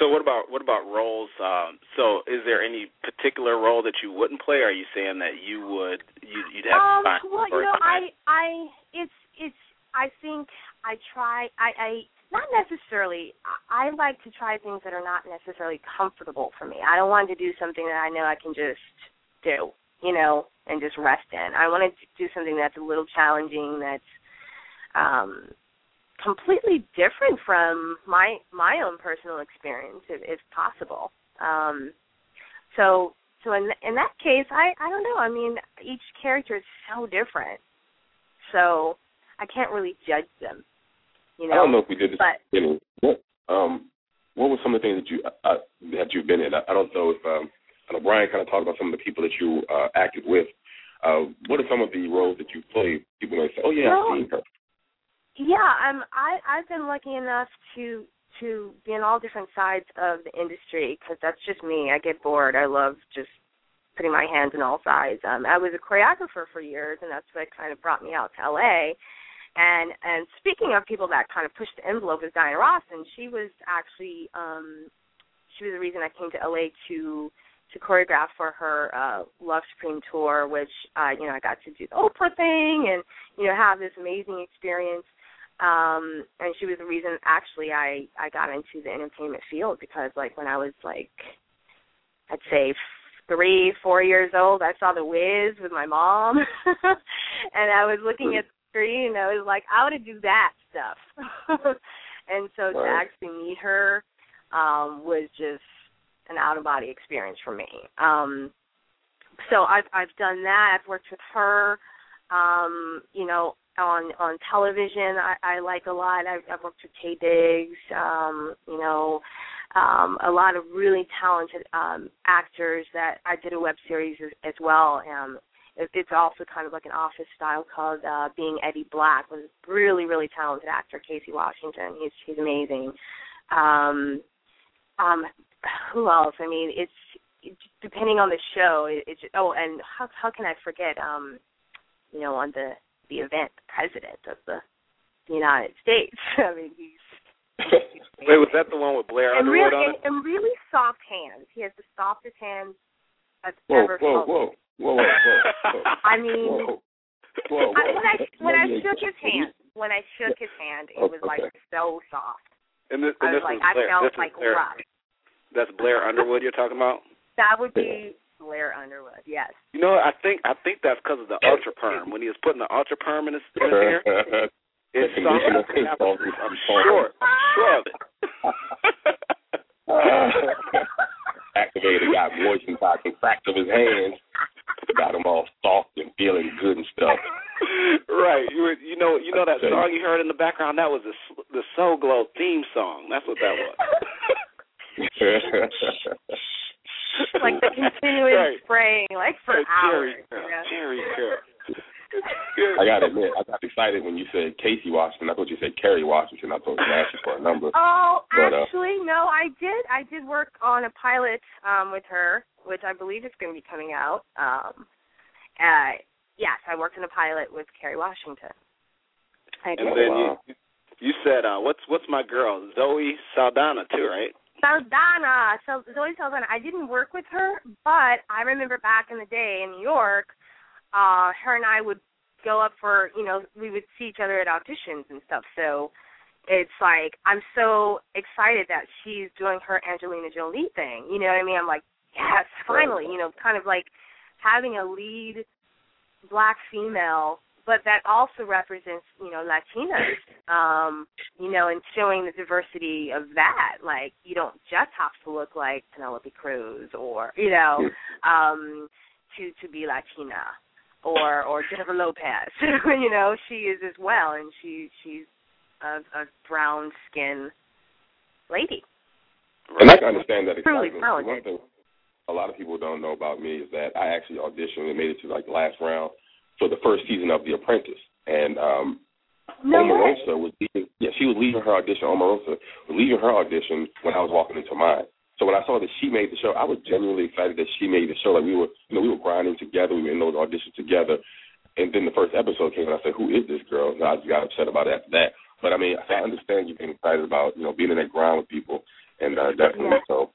So what about what about roles? Um, so is there any particular role that you wouldn't play? Or are you saying that you would you, you'd have um, to find? Well, you know, I, I it's it's I think I try I, I not necessarily I, I like to try things that are not necessarily comfortable for me. I don't want to do something that I know I can just do, you know, and just rest in. I want to do something that's a little challenging, that's um, completely different from my my own personal experience, if, if possible. Um, so so in in that case, I, I don't know. I mean, each character is so different, so I can't really judge them. You know. I don't know if we did this. But, you know, what um what were some of the things that you uh, that you've been in? I, I don't know if um, I know Brian kind of talked about some of the people that you uh, acted with. Uh, what are some of the roles that you played? People may say, "Oh yeah, well, I've seen her." Yeah, um, I, I've been lucky enough to to be in all different sides of the industry, because that's just me. I get bored. I love just putting my hands in all sides. Um, I was a choreographer for years, and that's what kind of brought me out to L A. And and speaking of people that kind of pushed the envelope is Diana Ross, and she was actually um, she was the reason I came to L A to to choreograph for her uh, Love Supreme tour, which uh, you know I got to do the Oprah thing and, you know, have this amazing experience. Um, and she was the reason, actually, I, I got into the entertainment field, because, like, when I was, like, I'd say three, four years old, I saw The Wiz with my mom, and I was looking at the screen, and I was like, I want to do that stuff. And so wow. To actually meet her um, was just an out-of-body experience for me. Um, so I've, I've done that. I've worked with her, um, you know, On, on television, I, I like a lot. I, I've worked with Kay Diggs, um, you know, um, a lot of really talented um, actors that I did a web series as, as well. Um, It's also kind of like an office style called uh, Being Eddie Black, with a really, really talented actor, Casey Washington. He's he's amazing. Um, um, who else? I mean, it's depending on the show. It, it just, oh, and how how can I forget? Um, you know, on the the event, the president of the United States. I mean, he's. Wait, was that the one with Blair Underwood and really, on it? And, and really soft hands. He has the softest hands I've whoa, ever whoa, felt. Whoa, whoa. Whoa, whoa, whoa. I mean, whoa. Whoa, whoa. I, when I when I shook his hand, when I shook his hand, it was okay. Like so soft. And this, and I was like, I felt like rough. That's Blair Underwood you're talking about? That would be Blair Underwood, yes. You know, I think I think that's because of the ultra perm. When he was putting the ultra perm in his, in his hair, it's something. I'm sure, I'm sure of it. Activator got moist inside the cracks of his hands. Got them all soft and feeling good and stuff. Right. You, were, you know you know that song you heard in the background? That was the, the Soul Glow theme song. That's what that was. Like the continuous right. spraying, like for oh, hours. Jerry, you know? Jerry, Jerry. I got to admit, I got excited when you said Casey Washington. I thought you said Carrie Washington. I thought you asked you for a number. Oh, but, actually, uh, no, I did. I did work on a pilot um, with her, which I believe is going to be coming out. Um, uh, yes, I worked on a pilot with Carrie Washington. I did. And then wow. you, you said, uh, what's what's my girl, Zoe Saldana, too, right? Saldana, so Zoe Saldana. I didn't work with her, but I remember back in the day in New York, uh, her and I would go up for, you know, we would see each other at auditions and stuff. So it's like I'm so excited that she's doing her Angelina Jolie thing. You know what I mean? I'm like, yes, finally, you know, kind of like having a lead black female, but that also represents, you know, Latinas, um, you know, and showing the diversity of that. Like, you don't just have to look like Penelope Cruz or, you know, um, to to be Latina or, or Jennifer Lopez, you know, she is as well, and she she's a, a brown-skinned lady. And I can understand that excitement. Truly talented. A lot of people don't know about me is that I actually auditioned and made it to, like, the last round for the first season of The Apprentice. And um, no Omarosa was leaving, yeah, she was leaving her audition, Omarosa was leaving her audition when I was walking into mine. So when I saw that she made the show, I was genuinely excited that she made the show. Like, we were, you know, we were grinding together. We were in those auditions together. And then the first episode came, and I said, who is this girl? And I just got upset about it after that. But, I mean, I understand you being excited about, you know, being in that grind with people. And uh, definitely yeah. so.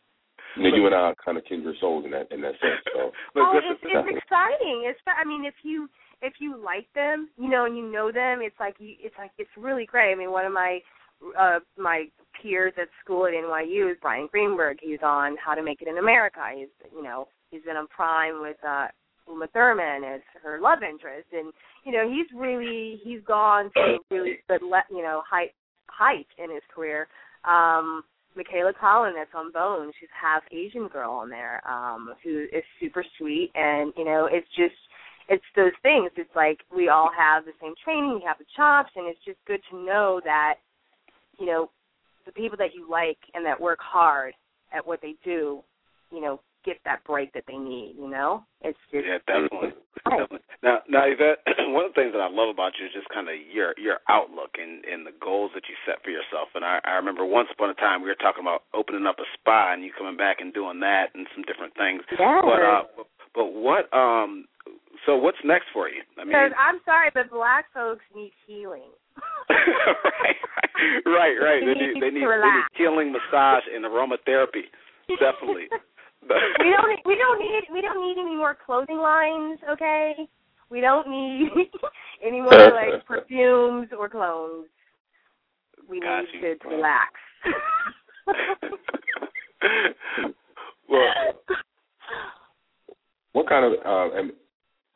You know, you and I are kind of kindred souls in that in that sense. So. Oh, it's, it's exciting. It's I mean, if you if you like them, you know, and you know them, it's like you, it's like it's really great. I mean, one of my uh, my peers at school at N Y U is Brian Greenberg. He's on How to Make It in America. He's you know he's been on Prime with uh, Uma Thurman as her love interest, and you know he's really he's gone to really good le- you know height height in his career. Um, Michaela Collin, that's on Bone. She's half Asian girl on there, um, who is super sweet. And, you know, it's just, it's those things. It's like we all have the same training, we have the chops, and it's just good to know that, you know, the people that you like and that work hard at what they do, you know, get that break that they need, you know? It's just yeah, definitely. definitely. Now, now, Yvette, one of the things that I love about you is just kind of your your outlook and, and the goals that you set for yourself. And I, I remember once upon a time we were talking about opening up a spa and you coming back and doing that and some different things. Yeah. But, uh, but what, um, so what's next for you? I mean, I'm sorry, but black folks need healing. right, right, right, right. They need, they need, they need healing, massage, and aromatherapy. Definitely. we don't we don't need we don't need any more clothing lines, okay? We don't need any more like perfumes or clothes. We Got need you. to relax. Well, what kind of uh, and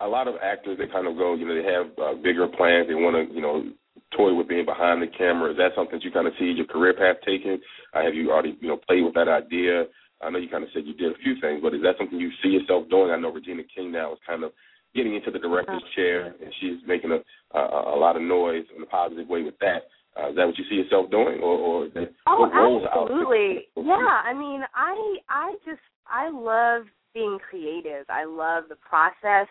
a lot of actors they kind of go, you know, they have uh, bigger plans. They want to, you know, toy with being behind the camera. Is that something that you kind of see your career path taking? Uh, have you already, you know, played with that idea? I know you kind of said you did a few things, but is that something you see yourself doing? I know Regina King now is kind of getting into the director's chair, and she's making a a, a lot of noise in a positive way with that. Uh, is that what you see yourself doing, or, or is that oh, absolutely, out? yeah. I mean, I I just I love being creative. I love the process.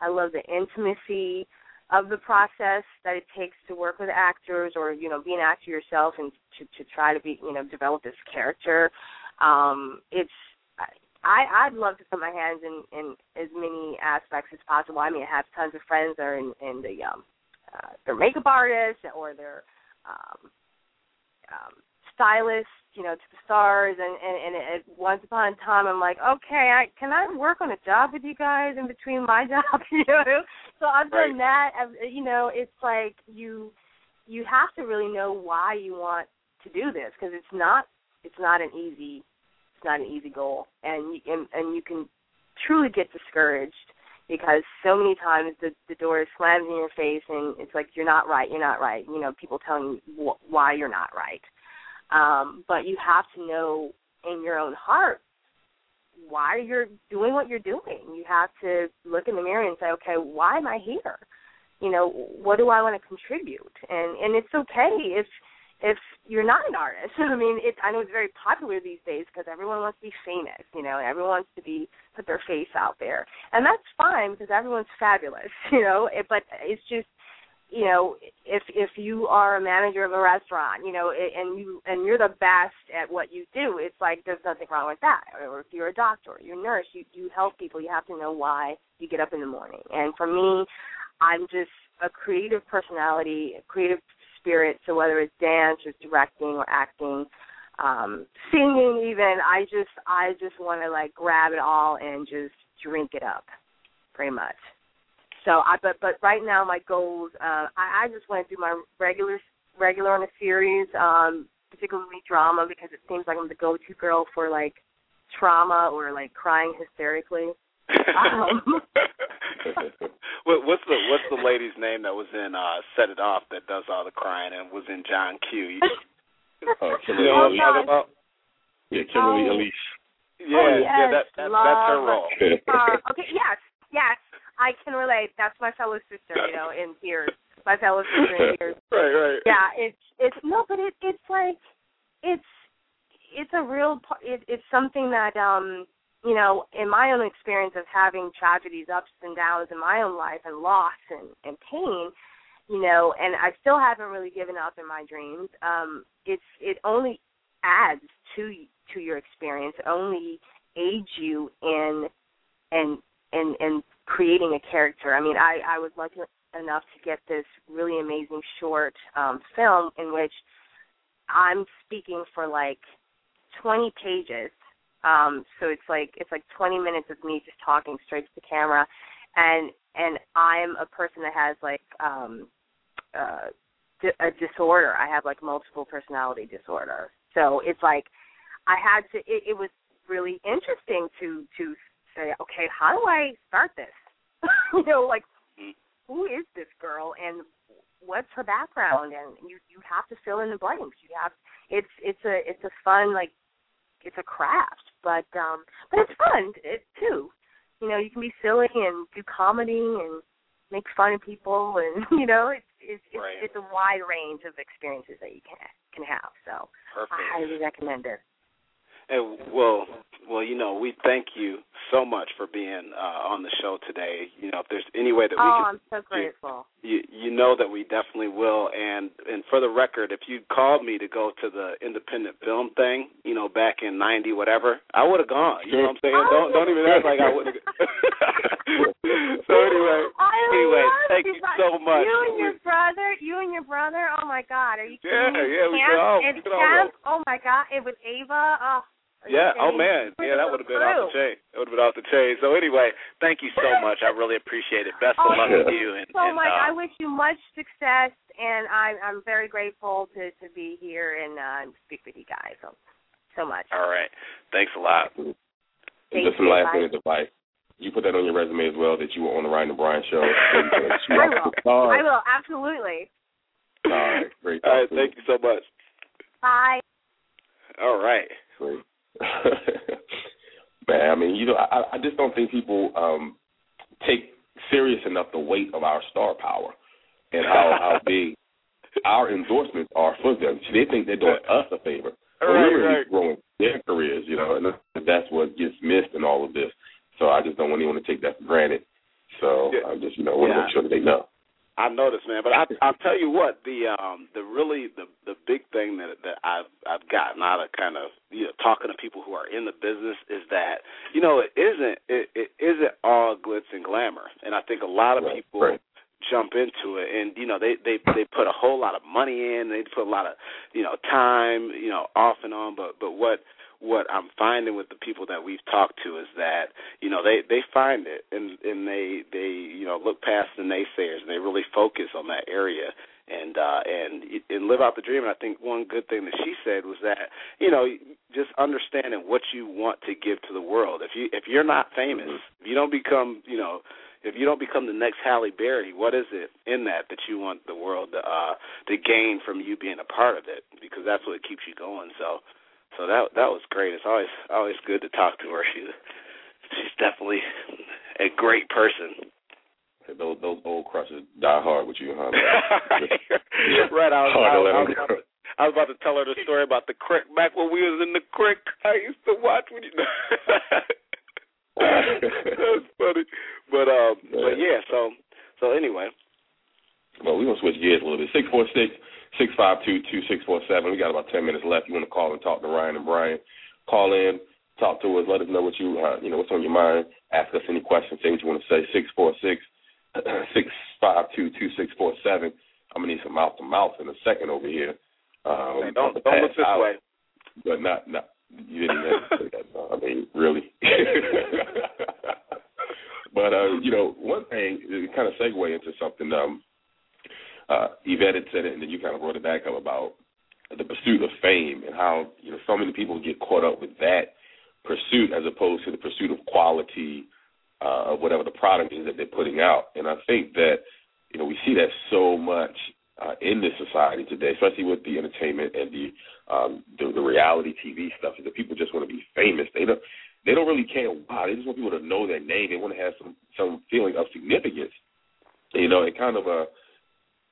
I love the intimacy of the process that it takes to work with actors, or, you know, be an actor yourself and to, to try to be, you know, develop this character. Um, it's, I, I'd love to put my hands in, in as many aspects as possible. I mean, I have tons of friends that are in, in the, um, uh, they're makeup artists or they're um, um, stylists, you know, to the stars. And, and, and it, once upon a time, I'm like, okay, I, can I work on a job with you guys in between my job? You know, so I've right. done that. I've, you know, it's like you you have to really know why you want to do this, because it's not it's not an easy it's not an easy goal, and you, and, and you can truly get discouraged, because so many times the, the door slams in your face and it's like you're not right, you're not right. You know, people telling you wh- why you're not right. Um, but you have to know in your own heart why you're doing what you're doing. You have to look in the mirror and say, okay, why am I here? You know, what do I want to contribute? And and it's okay if if you're not an artist. I mean, it, I know it's very popular these days because everyone wants to be famous, you know, and everyone wants to be put their face out there. And that's fine because everyone's fabulous, you know, it, but it's just, you know, if if you are a manager of a restaurant, you know, and you and you're the best at what you do, it's like there's nothing wrong with that. Or if you're a doctor, or you're a nurse, you you help people. You have to know why you get up in the morning. And for me, I'm just a creative personality, a creative spirit. So whether it's dance or directing or acting, um, singing, even I just I just want to like grab it all and just drink it up, pretty much. So, I, but but right now my goals, uh, I, I just want to do my regular regular on a series, um, particularly drama, because it seems like I'm the go-to girl for like trauma or like crying hysterically. Um. what's the what's the lady's name that was in uh, Set It Off that does all the crying and was in John Q? Oh, Kimberly Elise. Yeah, Kimberly Elise. Yeah, oh, yes. yeah, that, that, that's her role. Uh, okay, yes, yes. I can relate. That's my fellow sister, you know, in tears. My fellow sister in tears. Right, right. Yeah, it's it's no, but it it's like it's it's a real it, it's something that um you know in my own experience of having tragedies, ups and downs in my own life, and loss and, and pain, you know, and I still haven't really given up in my dreams. Um, it's it only adds to to your experience, only aids you in and and and creating a character. I mean, I, I was lucky enough to get this really amazing short um, film in which I'm speaking for like twenty pages. Um, so it's like it's like twenty minutes of me just talking straight to the camera, and and I'm a person that has like um, uh, a disorder. I have like multiple personality disorder. So it's like I had to. It, it was really interesting to to. say, okay, how do I start this? You know, like, who is this girl and what's her background? And you, you have to fill in the blanks. You have it's it's a it's a fun like it's a craft, but um, but it's fun it, too. You know, you can be silly and do comedy and make fun of people, and you know, it's it's it's, right. it's a wide range of experiences that you can can have. So Perfect. I highly recommend it. And well, well, you know, we thank you so much for being uh, on the show today. You know, if there's any way that we oh, can... Oh, I'm so grateful. You, you know that we definitely will. And and for the record, if you called me to go to the independent film thing, you know, back in ninety, whatever, I would have gone. You know what I'm saying? Oh, don't don't even act like I wouldn't have So anyway, anyway thank you so much. You and your brother, you and your brother, oh, my God. Are you kidding yeah, me? Yeah, yeah, we could all go. Oh, my God. It was Ava. Oh. Yeah, oh, man. Yeah, that would have been off the chain. That would have been off the chain. So, anyway, thank you so much. I really appreciate it. Best of oh, luck yeah. to you. And, so and, much. Uh, I wish you much success, and I, I'm very grateful to, to be here and uh, speak with you guys. So, so much. All right. Thanks a lot. Thank Just some last-minute advice. You put that on your resume as well, that you were on the Ryan and Bryan Show. I will. All right. I will, absolutely. All right. Great. All right. Thank you so much. Bye. All right. Great. Man, I mean, you know, I, I just don't think people um, take serious enough the weight of our star power and how, how big our endorsements are for them. They think they're doing us a favor. Right, We're really right. growing their careers, you know, and that's what gets missed in all of this. So I just don't want anyone to take that for granted. So yeah. I just, you know, want to yeah. make sure that they know. I noticed, man, but I, I'll tell you what, the um, the really the, the big thing that that I've I've gotten out of kind of you know talking to people who are in the business is that you know it isn't it, it isn't all glitz and glamour, and I think a lot of right, people right. jump into it, and you know they, they they put a whole lot of money in, they put a lot of you know time you know off and on, but but what. What I'm finding with the people that we've talked to is that, you know, they, they find it and, and they, they, you know, look past the naysayers and they really focus on that area and uh, and and live out the dream. And I think one good thing that she said was that, you know, just understanding what you want to give to the world. If you if you're not famous, if you don't become, you know, if you don't become the next Halle Berry, what is it in that that you want the world to, uh, to gain from you being a part of it? Because that's what keeps you going, so... So that that was great. It's always always good to talk to her. She's she's definitely a great person. Hey, those those old crushes die hard with you, huh? right. Yeah. right. I was, I, was, I, was to, I was about to tell her the story about the crick. Back when we was in the crick, I used to watch when you. That's funny, but um, yeah. but yeah. So so anyway. Well, we're going to switch gears a little bit. six four six, six five two, two six four seven. We got about ten minutes left. You want to call and talk to Ryan and Bryan. Call in, talk to us, let us know what you, uh, you know, what's on your mind. Ask us any questions, say what you want to say. six four six, six five two, two six four seven. I'm going to need some mouth-to-mouth in a second over here. Um, hey, don't don't look this way. But not, not, you didn't have to say that. No, I mean, really. But, uh, you know, one thing, it kind of segue into something, um, Uh, Yvette had said it, and then you kind of brought it back up about the pursuit of fame and how you know so many people get caught up with that pursuit as opposed to the pursuit of quality uh, of whatever the product is that they're putting out. And I think that you know we see that so much uh, in this society today, especially with the entertainment and the, um, the the reality T V stuff, is that people just want to be famous. They don't they don't really care why. They just want people to know their name. They want to have some some feeling of significance. You know, it kind of a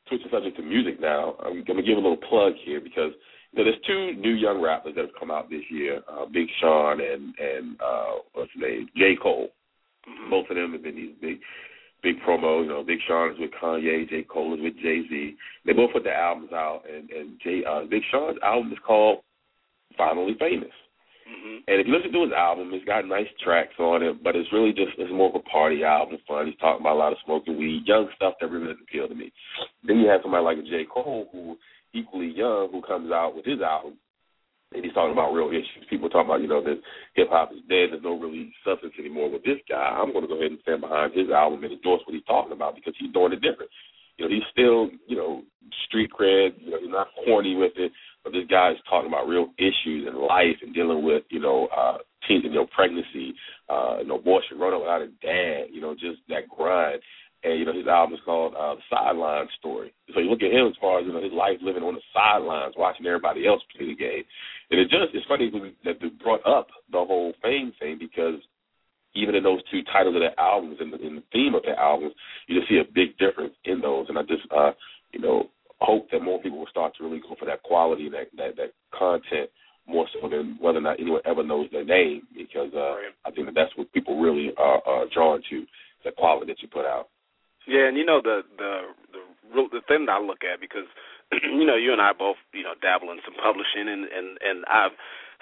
switching subject to music now, I'm going to give a little plug here because you know, there's two new young rappers that have come out this year, uh, Big Sean and, and uh, what's his name, J. Cole. Both of them have been these big big promos. You know, Big Sean is with Kanye, J. Cole is with Jay-Z. They both put their albums out, and, and Jay, uh, Big Sean's album is called Finally Famous. Mm-hmm. And if you listen to his album, it's got nice tracks on it, but it's really just it's more of a party album, fun. He's talking about a lot of smoking weed, young stuff that really doesn't appeal to me. Then you have somebody like a J. Cole, who equally young, who comes out with his album, and he's talking about real issues. People talking about, you know, that hip-hop is dead, there's no really substance anymore with this guy. I'm going to go ahead and stand behind his album and endorse what he's talking about because he's doing it different. You know, he's still, you know, street cred, you know, he's not corny with it. But this guy is talking about real issues in life and dealing with, you know, uh, teens and, you know, pregnancy, uh, you know, abortion, running without a dad, you know, just that grind. And, you know, his album is called uh, The Sideline Story. So you look at him as far as, you know, his life living on the sidelines, watching everybody else play the game. And it just, it's funny that they brought up the whole fame thing because even in those two titles of their albums and in the theme of their albums, you just see a big difference in those. And I just, uh, you know, hope that more people will start to really go for that quality, that, that, that content, more so than whether or not anyone ever knows their name, because uh, I think that that's what people really are, are drawn to, the quality that you put out. Yeah, and you know, the the the, the thing that I look at, because, you know, you and I both, you know, dabble in some publishing, and, and, and I've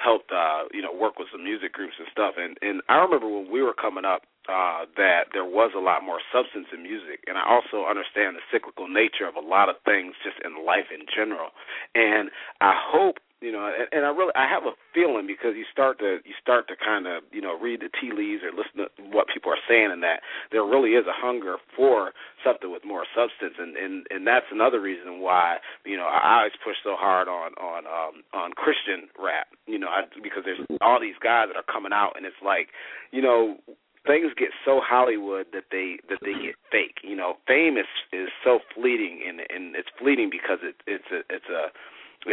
helped, uh, you know, work with some music groups and stuff, and, and I remember when we were coming up, Uh, that there was a lot more substance in music, and I also understand the cyclical nature of a lot of things just in life in general. And I hope, you know, and, and I really, I have a feeling because you start to, you start to kind of, you know, read the tea leaves or listen to what people are saying, and that there really is a hunger for something with more substance, and, and, and that's another reason why, you know, I always push so hard on on um, on Christian rap, you know, I, because there's all these guys that are coming out, and it's like, you know, things get so Hollywood that they that they get fake. You know, fame is is so fleeting, and and it's fleeting because it, it's a it's a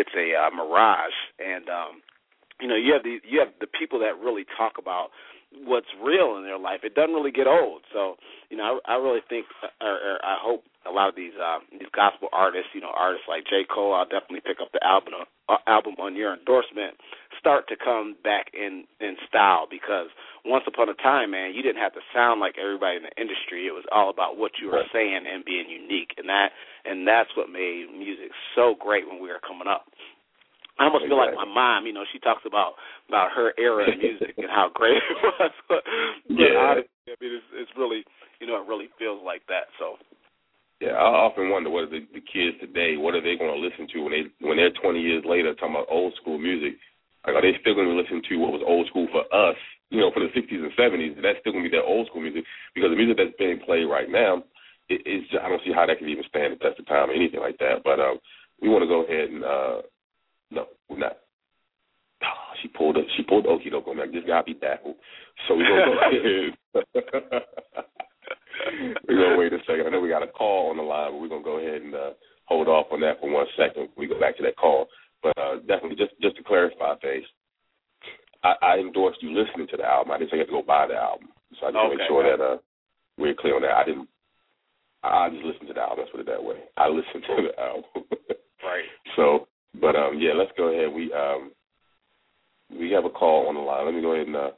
it's a uh, mirage. And um, you know, you have the you have the people that really talk about what's real in their life. It doesn't really get old. So, you know, I, I really think, or, or I hope a lot of these uh, these gospel artists, you know, artists like J. Cole, I'll definitely pick up the album uh, album on your endorsement, start to come back in, in style, because once upon a time, man, you didn't have to sound like everybody in the industry. It was all about what you were right. saying and being unique, and that and that's what made music so great when we were coming up. I almost exactly. feel like my mom, you know, she talks about, about her era of music and how great it was. But, yeah. Honestly, I mean, it's, it's really, you know, it really feels like that. So, yeah, I often wonder what are the, the kids today, what are they going to listen to when, they, when they're twenty years later talking about old school music? Like, are they still going to listen to what was old school for us, you know, for the sixties and seventies? That's still going to be their old school music, because the music that's being played right now, it, it's just, I don't see how that could even stand the test of time or anything like that. But um, we want to go ahead and uh, – No, we're not. Oh, she pulled up. She pulled okie doke on me. I just gotta be baffled. So we're gonna go ahead. We're gonna wait a second. I know we got a call on the line, but we're gonna go ahead and uh, hold off on that for one second. We go back to that call, but uh, definitely just just to clarify, Faith, I, I endorsed you listening to the album. I didn't say you had to go buy the album. So I just okay, make sure man. that uh, we're clear on that. I didn't. I just listened to the album. Let's put it that way. I listened to the album. Right. So. But, um, yeah, let's go ahead. We um, we have a call on the line. Let me go ahead and uh,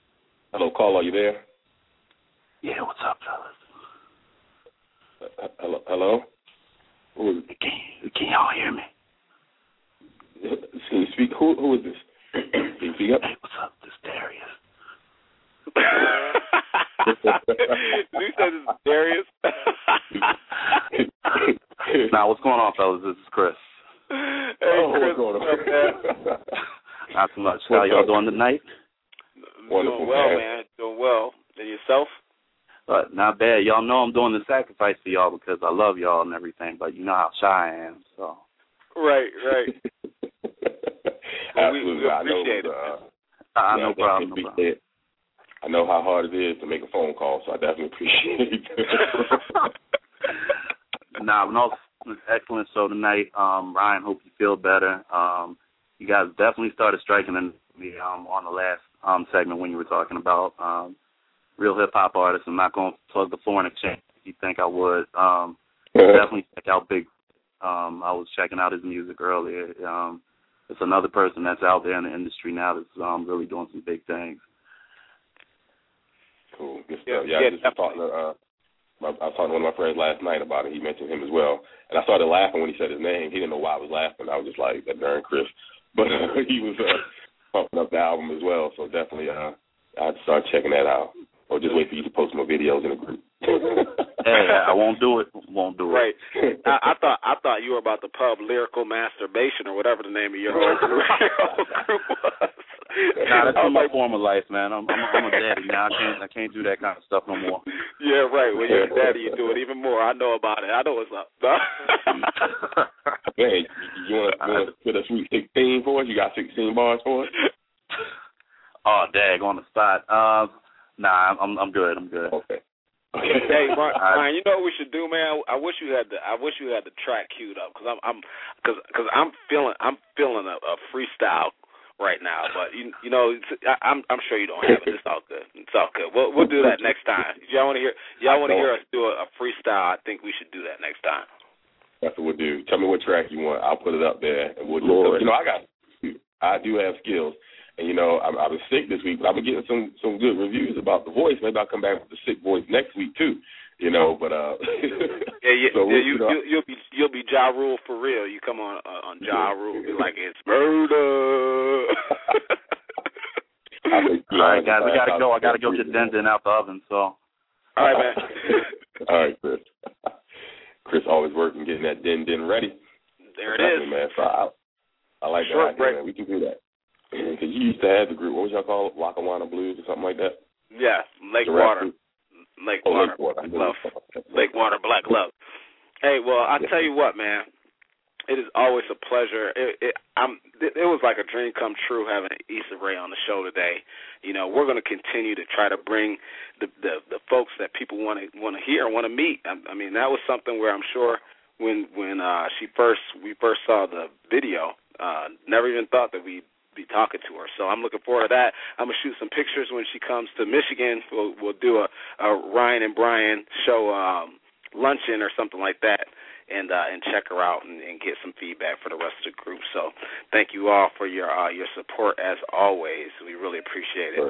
– hello, caller, are you there? Yeah, what's up, fellas? Uh, hello? hello? Who is it? Can, can y'all hear me? Can you speak? Who, who is this? Can you speak up? Hey, what's up? This is Darius. Did you say this is Darius? Nah, what's going on, fellas? This is Chris. Hey, oh, Chris, what's going on? Not so much. How y'all doing tonight? Wonderful, doing well, man. man. Doing well. And yourself? Uh, not bad. Y'all know I'm doing the sacrifice to y'all because I love y'all and everything, but you know how shy I am. So. Right, right. well, Absolutely. We, we appreciate I know, it. Uh, I know, no problem. No problem. It. I know how hard it is to make a phone call, so I definitely appreciate it. nah, no. Excellent show tonight. Um, Ryan, hope you feel better. Um, you guys definitely started striking me um, on the last um, segment when you were talking about um, real hip-hop artists. I'm not going to plug the foreign exchange if you think I would. Um, yeah. Definitely check out Big. Um, I was checking out his music earlier. Um, it's another person that's out there in the industry now that's um, really doing some big things. Cool. Good stuff. Yeah, yeah, yeah just talking to, uh I was talking to one of my friends last night about it. He mentioned him as well. And I started laughing when he said his name. He didn't know why I was laughing. I was just like, that darn Chris. But uh, he was uh, pumping up the album as well. So definitely uh, I'd start checking that out. Or just wait for you to post more videos in a group. Hey, I won't do it. Won't do it. Right. I, I thought I thought you were about to pub Lyrical Masturbation or whatever the name of your whole group was. Nah, that's my former life, man. I'm, I'm, I'm a daddy now. I can't, I can't do that kind of stuff no more. Yeah, right. When you're a daddy, you do it even more. I know about it. I know what's up. Hey, you want to put a sweet sixteen for us? You got sixteen bars for us? Oh, dag, on the spot. Uh, nah, I'm, I'm good. I'm good. Okay. Hey, Martin, Martin, you know what we should do, man? I wish you had the I wish you had the track queued up because I'm, I'm, cause, cause I'm feeling I'm feeling a, a freestyle right now, but you you know I, I'm I'm sure you don't have it. It's all good. It's all good. We'll we'll do that next time. Y'all want to hear y'all want to hear us do a, a freestyle? I think we should do that next time. That's what we'll do. Tell me what track you want. I'll put it up there, and we'll do it. You know, I got I do have skills, and you know I, I was sick this week, but I've been getting some some good reviews about the voice. Maybe I'll come back with the sick voice next week too. You know, but uh, yeah, yeah, so yeah you, you know, you you'll be you'll be Ja Rule for real. You come on uh, on Ja Rule, be like it's murder. All right, guys, we gotta go. I gotta go get Denton out the oven. So, all right, man. All right, Chris. Chris always working, getting that den den ready. There it is, man. So I, I like that idea, man. We can do that. Cause you used to have the group. What was y'all called? Lackawanna Blues or something like that. Yeah, Lake Water. Lake, oh, Water, Lake Water Black Love. Lake Water Black Love. Hey, well, I tell you what, man. It is always a pleasure. It, it, I'm, it was like a dream come true having Issa Rae on the show today. You know, we're going to continue to try to bring the, the, the folks that people want to want to hear and want to meet. I, I mean, that was something where I'm sure when when uh, she first we first saw the video, uh, never even thought that we be talking to her. So I'm looking forward to that. I'm going to shoot some pictures when she comes to Michigan. We'll, we'll do a, a Ryan and Bryan show um, luncheon or something like that, and uh, and check her out and, and get some feedback for the rest of the group. So thank you all for your uh, your support as always. We really appreciate it.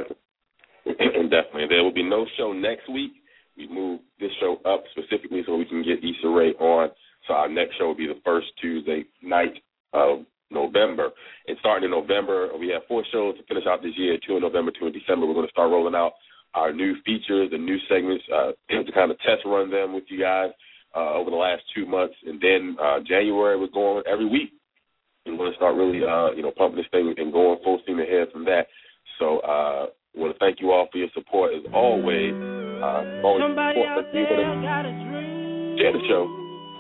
Definitely. There will be no show next week. We moved this show up specifically so we can get Issa Rae on. So our next show will be the first Tuesday night of November. And starting in November, we have four shows to finish out this year, two in November, two in December. We're going to start rolling out our new features and new segments uh, to kind of test run them with you guys uh, over the last two months. And then uh, January, we're going every week. We're going to start really, uh, you know, pumping this thing and going full steam ahead from that. So uh, I want to thank you all for your support as always. Uh, always Somebody support. Out there got a dream. Share the show.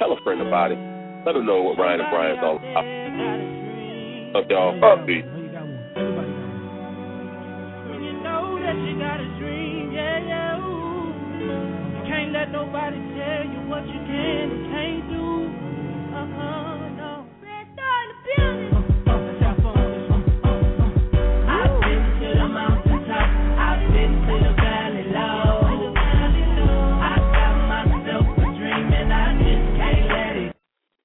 Tell a friend about it. Let them know what Ryan and Bryan's all about. Love y'all. Fuck me. When you know that you got a dream, yeah, yeah, ooh. You can't let nobody tell you what you can.